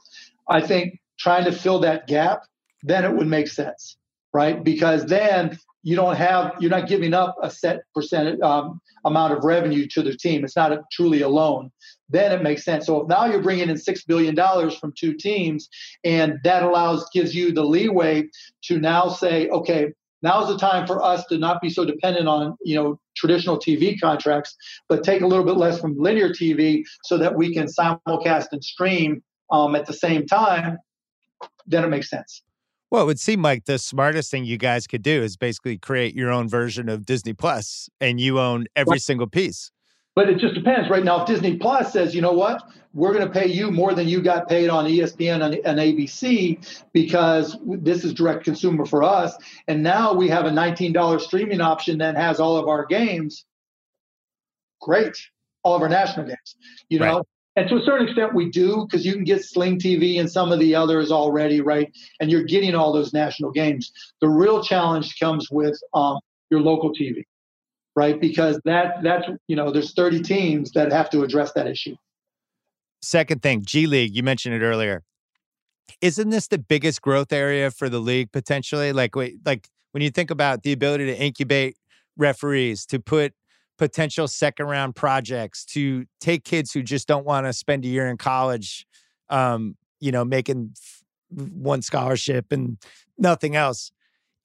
I think trying to fill that gap, then it would make sense, right? Because then you don't have, you're not giving up a set percent um, amount of revenue to the team. It's not a, truly a loan. Then it makes sense. So if now you're bringing in six billion dollars from two teams, and that allows, gives you the leeway to now say, okay, now's the time for us to not be so dependent on, you know, traditional T V contracts, but take a little bit less from linear T V so that we can simulcast and stream um, at the same time, then it makes sense. Well, it would seem like the smartest thing you guys could do is basically create your own version of Disney Plus, and you own every right. single piece. But it just depends. Right now, if Disney Plus says, you know what, we're going to pay you more than you got paid on E S P N and, and A B C because this is direct consumer for us, and now we have a nineteen dollars streaming option that has all of our games, great. all of our national games, you know? Right. And to a certain extent we do, because you can get Sling T V and some of the others already, right? And you're getting all those national games. The real challenge comes with um, your local T V, right? Because that that's, you know, there's thirty teams that have to address that issue. Second thing, G League, you mentioned it earlier. Isn't this the biggest growth area for the league potentially? Like, wait, like when you think about the ability to incubate referees, to put potential second round projects, to take kids who just don't want to spend a year in college, um, you know, making f- one scholarship and nothing else.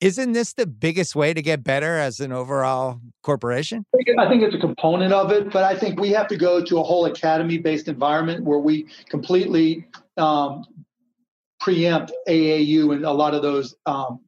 Isn't this the biggest way to get better as an overall corporation? I think it's a component of it, but I think we have to go to a whole academy-based environment where we completely um, preempt A A U and a lot of those um,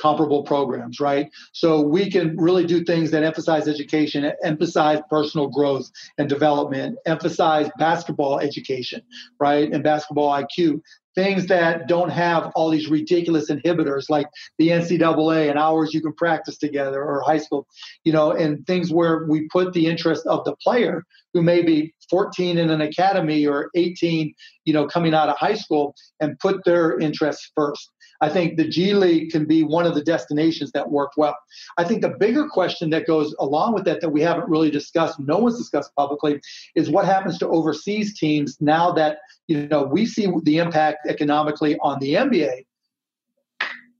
comparable programs, right? So we can really do things that emphasize education, emphasize personal growth and development, emphasize basketball education, right? And basketball I Q. Things that don't have all these ridiculous inhibitors like the N C double A and hours you can practice together or high school, you know, and things where we put the interest of the player who may be fourteen in an academy or eighteen, you know, coming out of high school, and put their interests first. I think the G League can be one of the destinations that work well. I think the bigger question that goes along with that that we haven't really discussed, no one's discussed publicly, is what happens to overseas teams now that, you know, we see the impact economically on the N B A.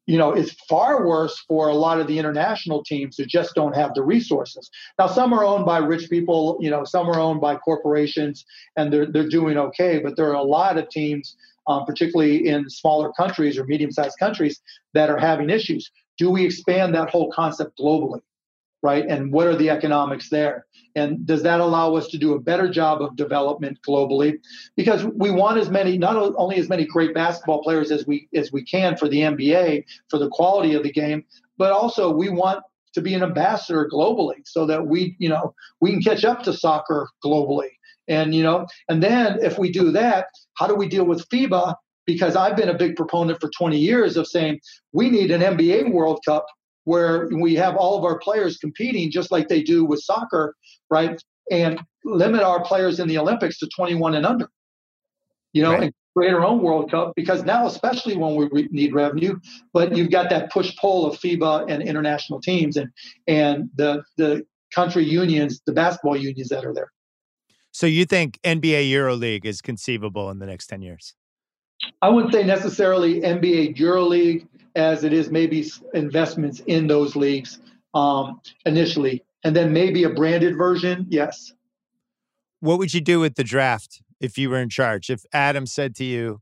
You know, it's far worse for a lot of the international teams who just don't have the resources. Now, some are owned by rich people, you know, some are owned by corporations, and they're they're doing okay, but there are a lot of teams, Um, particularly in smaller countries or medium-sized countries, that are having issues. Do we expand that whole concept globally, right? And what are the economics there? And does that allow us to do a better job of development globally? Because we want as many, not only as many great basketball players as we as we can for the N B A, for the quality of the game, but also we want to be an ambassador globally so that we, you know, we can catch up to soccer globally. And, you know, and then if we do that, how do we deal with FIBA? Because I've been a big proponent for twenty years of saying we need an N B A World Cup where we have all of our players competing just like they do with soccer, right? And limit our players in the Olympics to twenty-one and under, you know, right. And create our own World Cup, because now, especially when we re- need revenue, but you've got that push-pull of FIBA and international teams and, and the, the country unions, the basketball unions that are there. So you think N B A EuroLeague is conceivable in the next ten years? I wouldn't say necessarily N B A EuroLeague, as it is maybe investments in those leagues um, initially, and then maybe a branded version, yes. What would you do with the draft if you were in charge? If Adam said to you,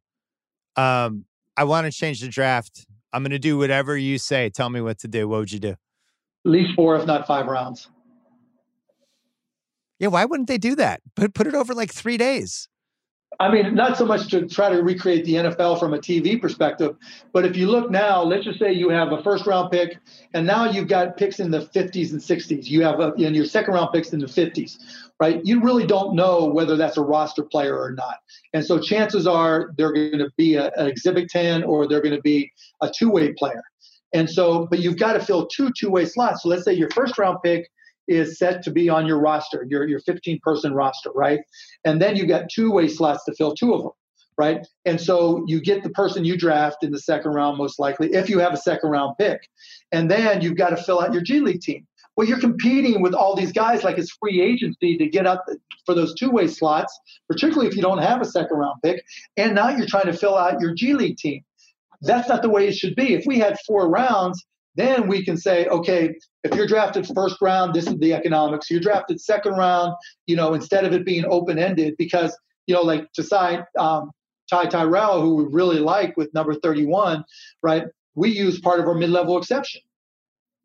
um, I want to change the draft, I'm going to do whatever you say, tell me what to do, what would you do? At least four, if not five rounds. Yeah, why wouldn't they do that? Put put it over like three days. I mean, not so much to try to recreate the N F L from a T V perspective, but if you look now, let's just say you have a first round pick, and now you've got picks in the fifties and sixties. You have a, and your second round picks in the fifties, right? You really don't know whether that's a roster player or not. And so chances are they're going to be a, an exhibit ten, or they're going to be a two-way player. And so, but you've got to fill two two-way slots. So let's say your first round pick is set to be on your roster, your your fifteen-person roster, right? And then you got two-way slots to fill two of them, right? And so you get the person you draft in the second round most likely, if you have a second-round pick. And then you've got to fill out your G League team. Well, you're competing with all these guys like it's free agency to get up for those two-way slots, particularly if you don't have a second-round pick. And now you're trying to fill out your G League team. That's not the way it should be. If we had four rounds, then we can say, okay, if you're drafted first round, this is the economics. You're drafted second round, you know, instead of it being open-ended, because, you know, like Josiah, um, Ty Tyrell, who we really like with number thirty-one, right, we use part of our mid-level exception,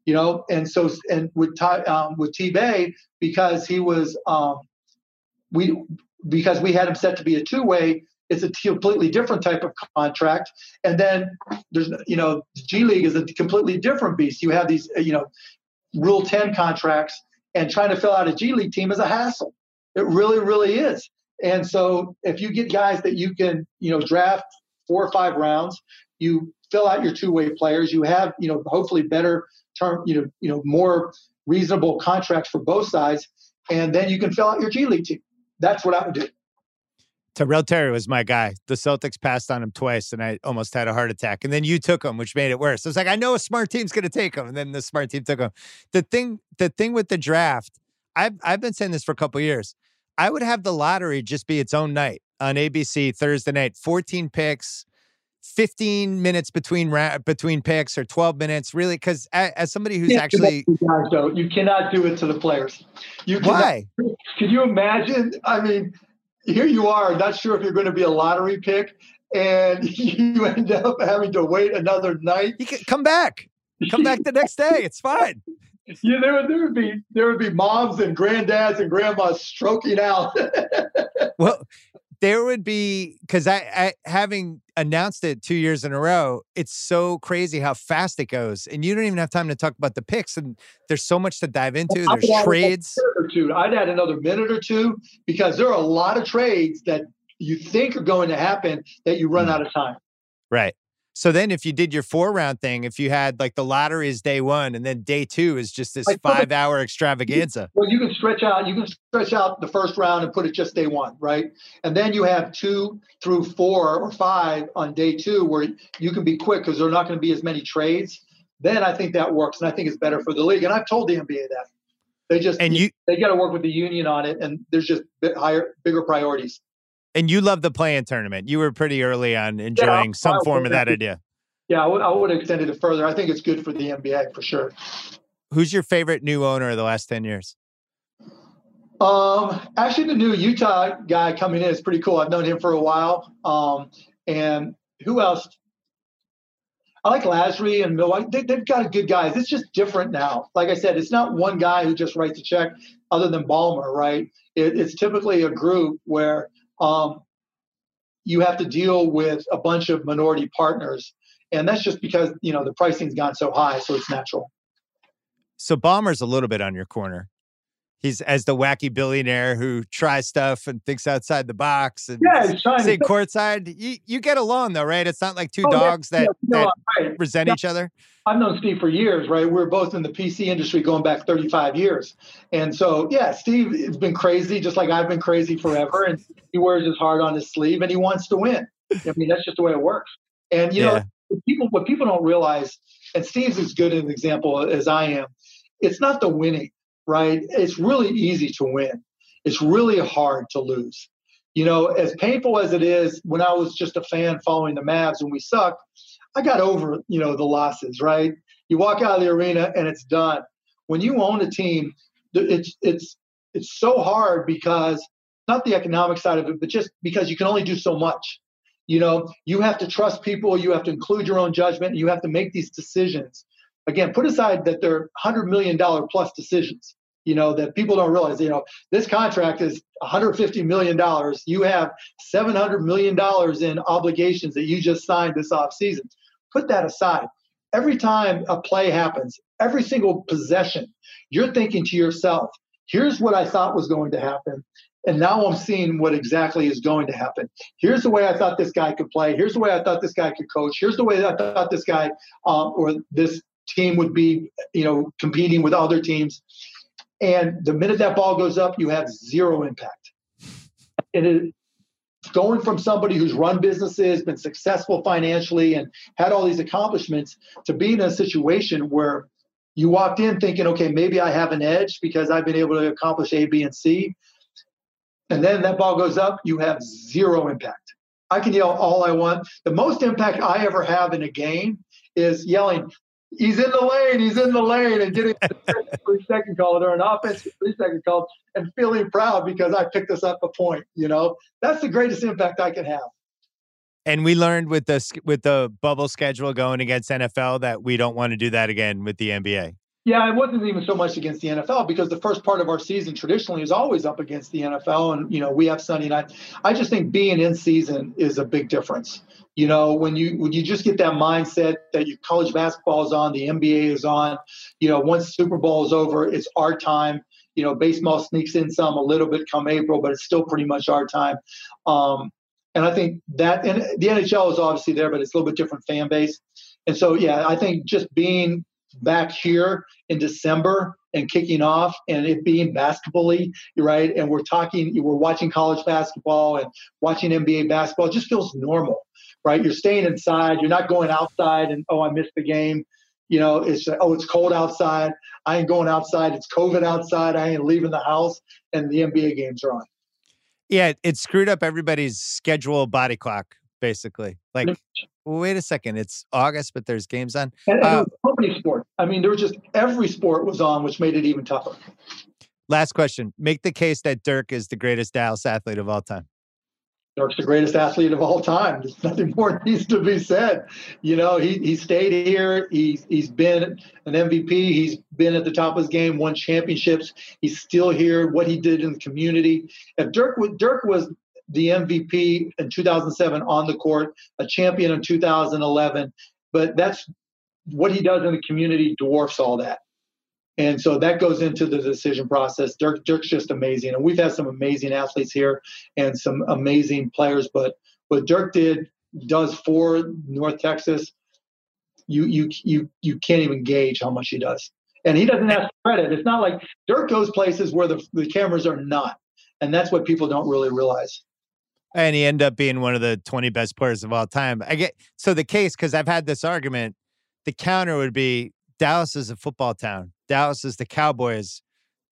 you know, and so and with Ty, um, with T-Bay, because he was, um, we because we had him set to be a two-way, it's a completely different type of contract. And then there's, you know, G League is a completely different beast. You have these, you know, Rule ten contracts, and trying to fill out a G League team is a hassle. It really, really is. And so if you get guys that you can, you know, draft four or five rounds, you fill out your two-way players, you have, you know, hopefully better term, you know, you know, more reasonable contracts for both sides, and then you can fill out your G League team. That's what I would do. Terrell Terry was my guy. The Celtics passed on him twice, and I almost had a heart attack. And then you took him, which made it worse. I was like, I know a smart team's going to take him, and then the smart team took him. The thing, the thing with the draft, I've I've been saying this for a couple of years. I would have the lottery just be its own night on A B C Thursday night. fourteen picks, fifteen minutes between ra- between picks, or twelve minutes, really. Because as somebody who's you actually, don't. You cannot do it to the players. You cannot. Why? Can you imagine? I mean. Here you are, not sure if you're going to be a lottery pick, and you end up having to wait another night. You can come back. Come back the next day. It's fine. Yeah, there would, there would be there would be moms and granddads and grandmas stroking out. Well, there would be, because I, I having announced it two years in a row, it's so crazy how fast it goes, and you don't even have time to talk about the picks. And there's so much to dive into. There's I'd trades. Add I'd add another minute or two, because there are a lot of trades that you think are going to happen that you run out of time. Right. So then, if you did your four round thing, if you had like the lottery is day one, and then day two is just this like, five hour extravaganza. Well, you can stretch out. You can stretch out the first round and put it just day one, right? And then you have two through four or five on day two, where you can be quick because there are not going to be as many trades. Then I think that works, and I think it's better for the league. And I've told the N B A that they just and you, they got to work with the union on it, and there's just higher, bigger priorities. And you love the play-in tournament. You were pretty early on enjoying yeah, some I, form I, of that idea. Yeah, I would, I would extend it further. I think it's good for the N B A for sure. Who's your favorite new owner of the last ten years? Um, actually, the new Utah guy coming in is pretty cool. I've known him for a while. Um, and who else? I like Lazary and Milwaukee. They, they've got good guys. It's just different now. Like I said, it's not one guy who just writes a check other than Ballmer, right? It, it's typically a group where Um, you have to deal with a bunch of minority partners, and that's just because, you know, the pricing's gone so high, so it's natural. So Ballmer's a little bit on your corner. He's as the wacky billionaire who tries stuff and thinks outside the box. And yeah, he's trying to courtside. You, you get along though, right? It's not like two oh, dogs yeah, that, no, that right. resent yeah. each other. I've known Steve for years, right? We're both in the P C industry going back thirty-five years. And so, yeah, Steve has been crazy, just like I've been crazy forever. And he wears his heart on his sleeve and he wants to win. I mean, that's just the way it works. And, you yeah. know, people what people don't realize, and Steve's as good an example as I am, it's not the winning. Right? It's really easy to win. It's really hard to lose. You know, as painful as it is, when I was just a fan following the Mavs when we sucked, I got over, you know, the losses, right? You walk out of the arena and it's done. When you own a team, it's it's it's so hard because, not the economic side of it, but just because you can only do so much. You know, you have to trust people, you have to include your own judgment, and you have to make these decisions. Again, put aside that they're one hundred million dollars plus decisions. You know, that people don't realize, you know, this contract is one hundred fifty million dollars. You have seven hundred million dollars in obligations that you just signed this offseason. Put that aside. Every time a play happens, every single possession, you're thinking to yourself, here's what I thought was going to happen. And now I'm seeing what exactly is going to happen. Here's the way I thought this guy could play. Here's the way I thought this guy could coach. Here's the way I thought this guy um, or this team would be, you know, competing with other teams. And the minute that ball goes up, you have zero impact. And it, going from somebody who's run businesses, been successful financially, and had all these accomplishments to being in a situation where you walked in thinking, okay, maybe I have an edge because I've been able to accomplish A, B, and C. And then that ball goes up, you have zero impact. I can yell all I want. The most impact I ever have in a game is yelling, he's in the lane, he's in the lane, and getting a three-second call or an offensive three-second call and feeling proud because I picked us up a point, you know? That's the greatest impact I can have. And we learned with the, with the bubble schedule going against N F L that we don't want to do that again with the N B A. Yeah, it wasn't even so much against the N F L because the first part of our season traditionally is always up against the N F L, and, you know, we have Sunday night. I just think being in season is a big difference. You know, when you when you just get that mindset that your college basketball is on, the N B A is on, you know, once Super Bowl is over, it's our time. You know, baseball sneaks in some a little bit come April, but it's still pretty much our time. Um, and I think that – and the N H L is obviously there, but it's a little bit different fan base. And so, yeah, I think just being back here in December and kicking off and it being basketball-y, right? And we're talking, we're watching college basketball and watching N B A basketball. It just feels normal, right? You're staying inside. You're not going outside and, oh, I missed the game. You know, it's, oh, it's cold outside. I ain't going outside. It's COVID outside. I ain't leaving the house. And the N B A games are on. Yeah, it screwed up everybody's schedule body clock, basically. Like, wait a second, it's August, but there's games on. And, and uh, so many sports. I mean, there was just every sport was on, which made it even tougher. Last question. Make the case that Dirk is the greatest Dallas athlete of all time. Dirk's the greatest athlete of all time. There's nothing more needs to be said. You know, he he stayed here. He's he's been an M V P. He's been at the top of his game, won championships. He's still here. What he did in the community. If Dirk was Dirk was the M V P in two thousand seven on the court, a champion in two thousand eleven, but that's what he does in the community dwarfs all that. And so that goes into the decision process. Dirk, Dirk's just amazing. And we've had some amazing athletes here and some amazing players. But what Dirk did, does for North Texas, you you you you can't even gauge how much he does. And he doesn't have credit. It's not like Dirk goes places where the, the cameras are not. And that's what people don't really realize. And he ended up being one of the twenty best players of all time. I get so the case, because I've had this argument, the counter would be Dallas is a football town. Dallas is the Cowboys.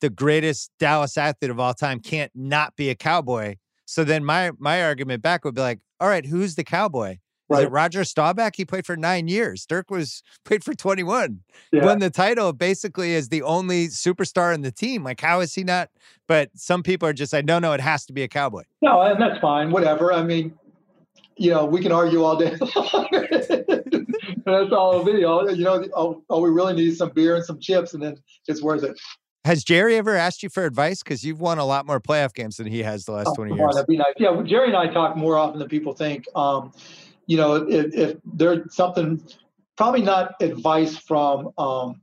The greatest Dallas athlete of all time can't not be a Cowboy. So then my my argument back would be like, all right, who's the Cowboy? Right. Is it Roger Staubach? He played for nine years. Dirk was played for twenty-one. Yeah. Won the title basically as the only superstar in the team. Like, how is he not? But some people are just like, no, no, it has to be a Cowboy. No, and that's fine. Whatever. I mean, you know, we can argue all day long. That's all it'll be. All, you know, all, all we really need is some beer and some chips, and then it's worth it. Has Jerry ever asked you for advice? Because you've won a lot more playoff games than he has the last oh, twenty years. On, that'd be nice. Yeah, well, Jerry and I talk more often than people think. Um, you know, if, if there's something, probably not advice from um,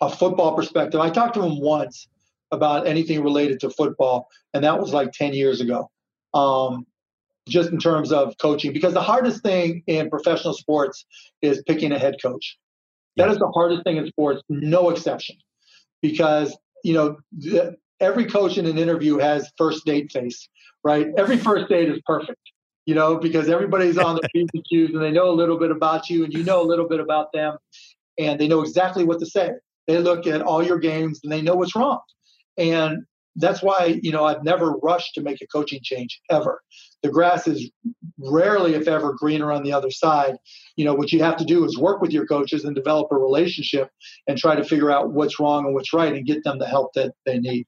a football perspective. I talked to him once about anything related to football, and that was like ten years ago. Um, just in terms of coaching, because the hardest thing in professional sports is picking a head coach. That is the hardest thing in sports, no exception, because, you know, th- every coach in an interview has first date face, right? Every first date is perfect, you know, because everybody's on their P's and Q's and they know a little bit about you and you know a little bit about them and they know exactly what to say. They look at all your games and they know what's wrong. And that's why, you know, I've never rushed to make a coaching change ever. The grass is rarely, if ever, greener on the other side. You know, what you have to do is work with your coaches and develop a relationship and try to figure out what's wrong and what's right and get them the help that they need.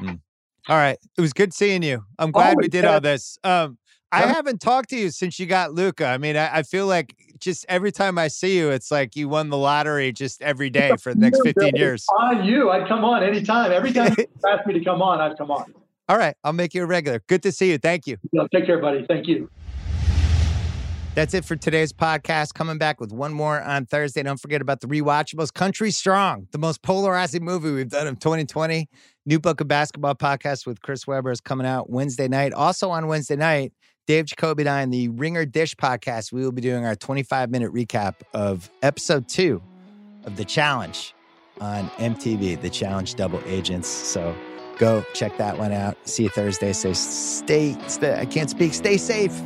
Mm. All right. It was good seeing you. I'm glad oh, we did yeah. all this. Um, I yeah. haven't talked to you since you got Luka. I mean, I, I feel like just every time I see you, it's like you won the lottery just every day for the next fifteen years. On you. I'd come on anytime. Every time you asked me to come on, I'd come on. All right. I'll make you a regular. Good to see you. Thank you. Yeah, take care, buddy. Thank you. That's it for today's podcast. Coming back with one more on Thursday. Don't forget about The Rewatchables. Country Strong, the most polarizing movie we've done in twenty twenty. New Book of Basketball podcast with Chris Webber is coming out Wednesday night. Also on Wednesday night, Dave Jacoby and I in the Ringer Dish podcast, we will be doing our twenty-five minute recap of episode two of The Challenge on M T V, The Challenge Double Agents. So go check that one out. See you Thursday. So stay, stay I can't speak. Stay safe.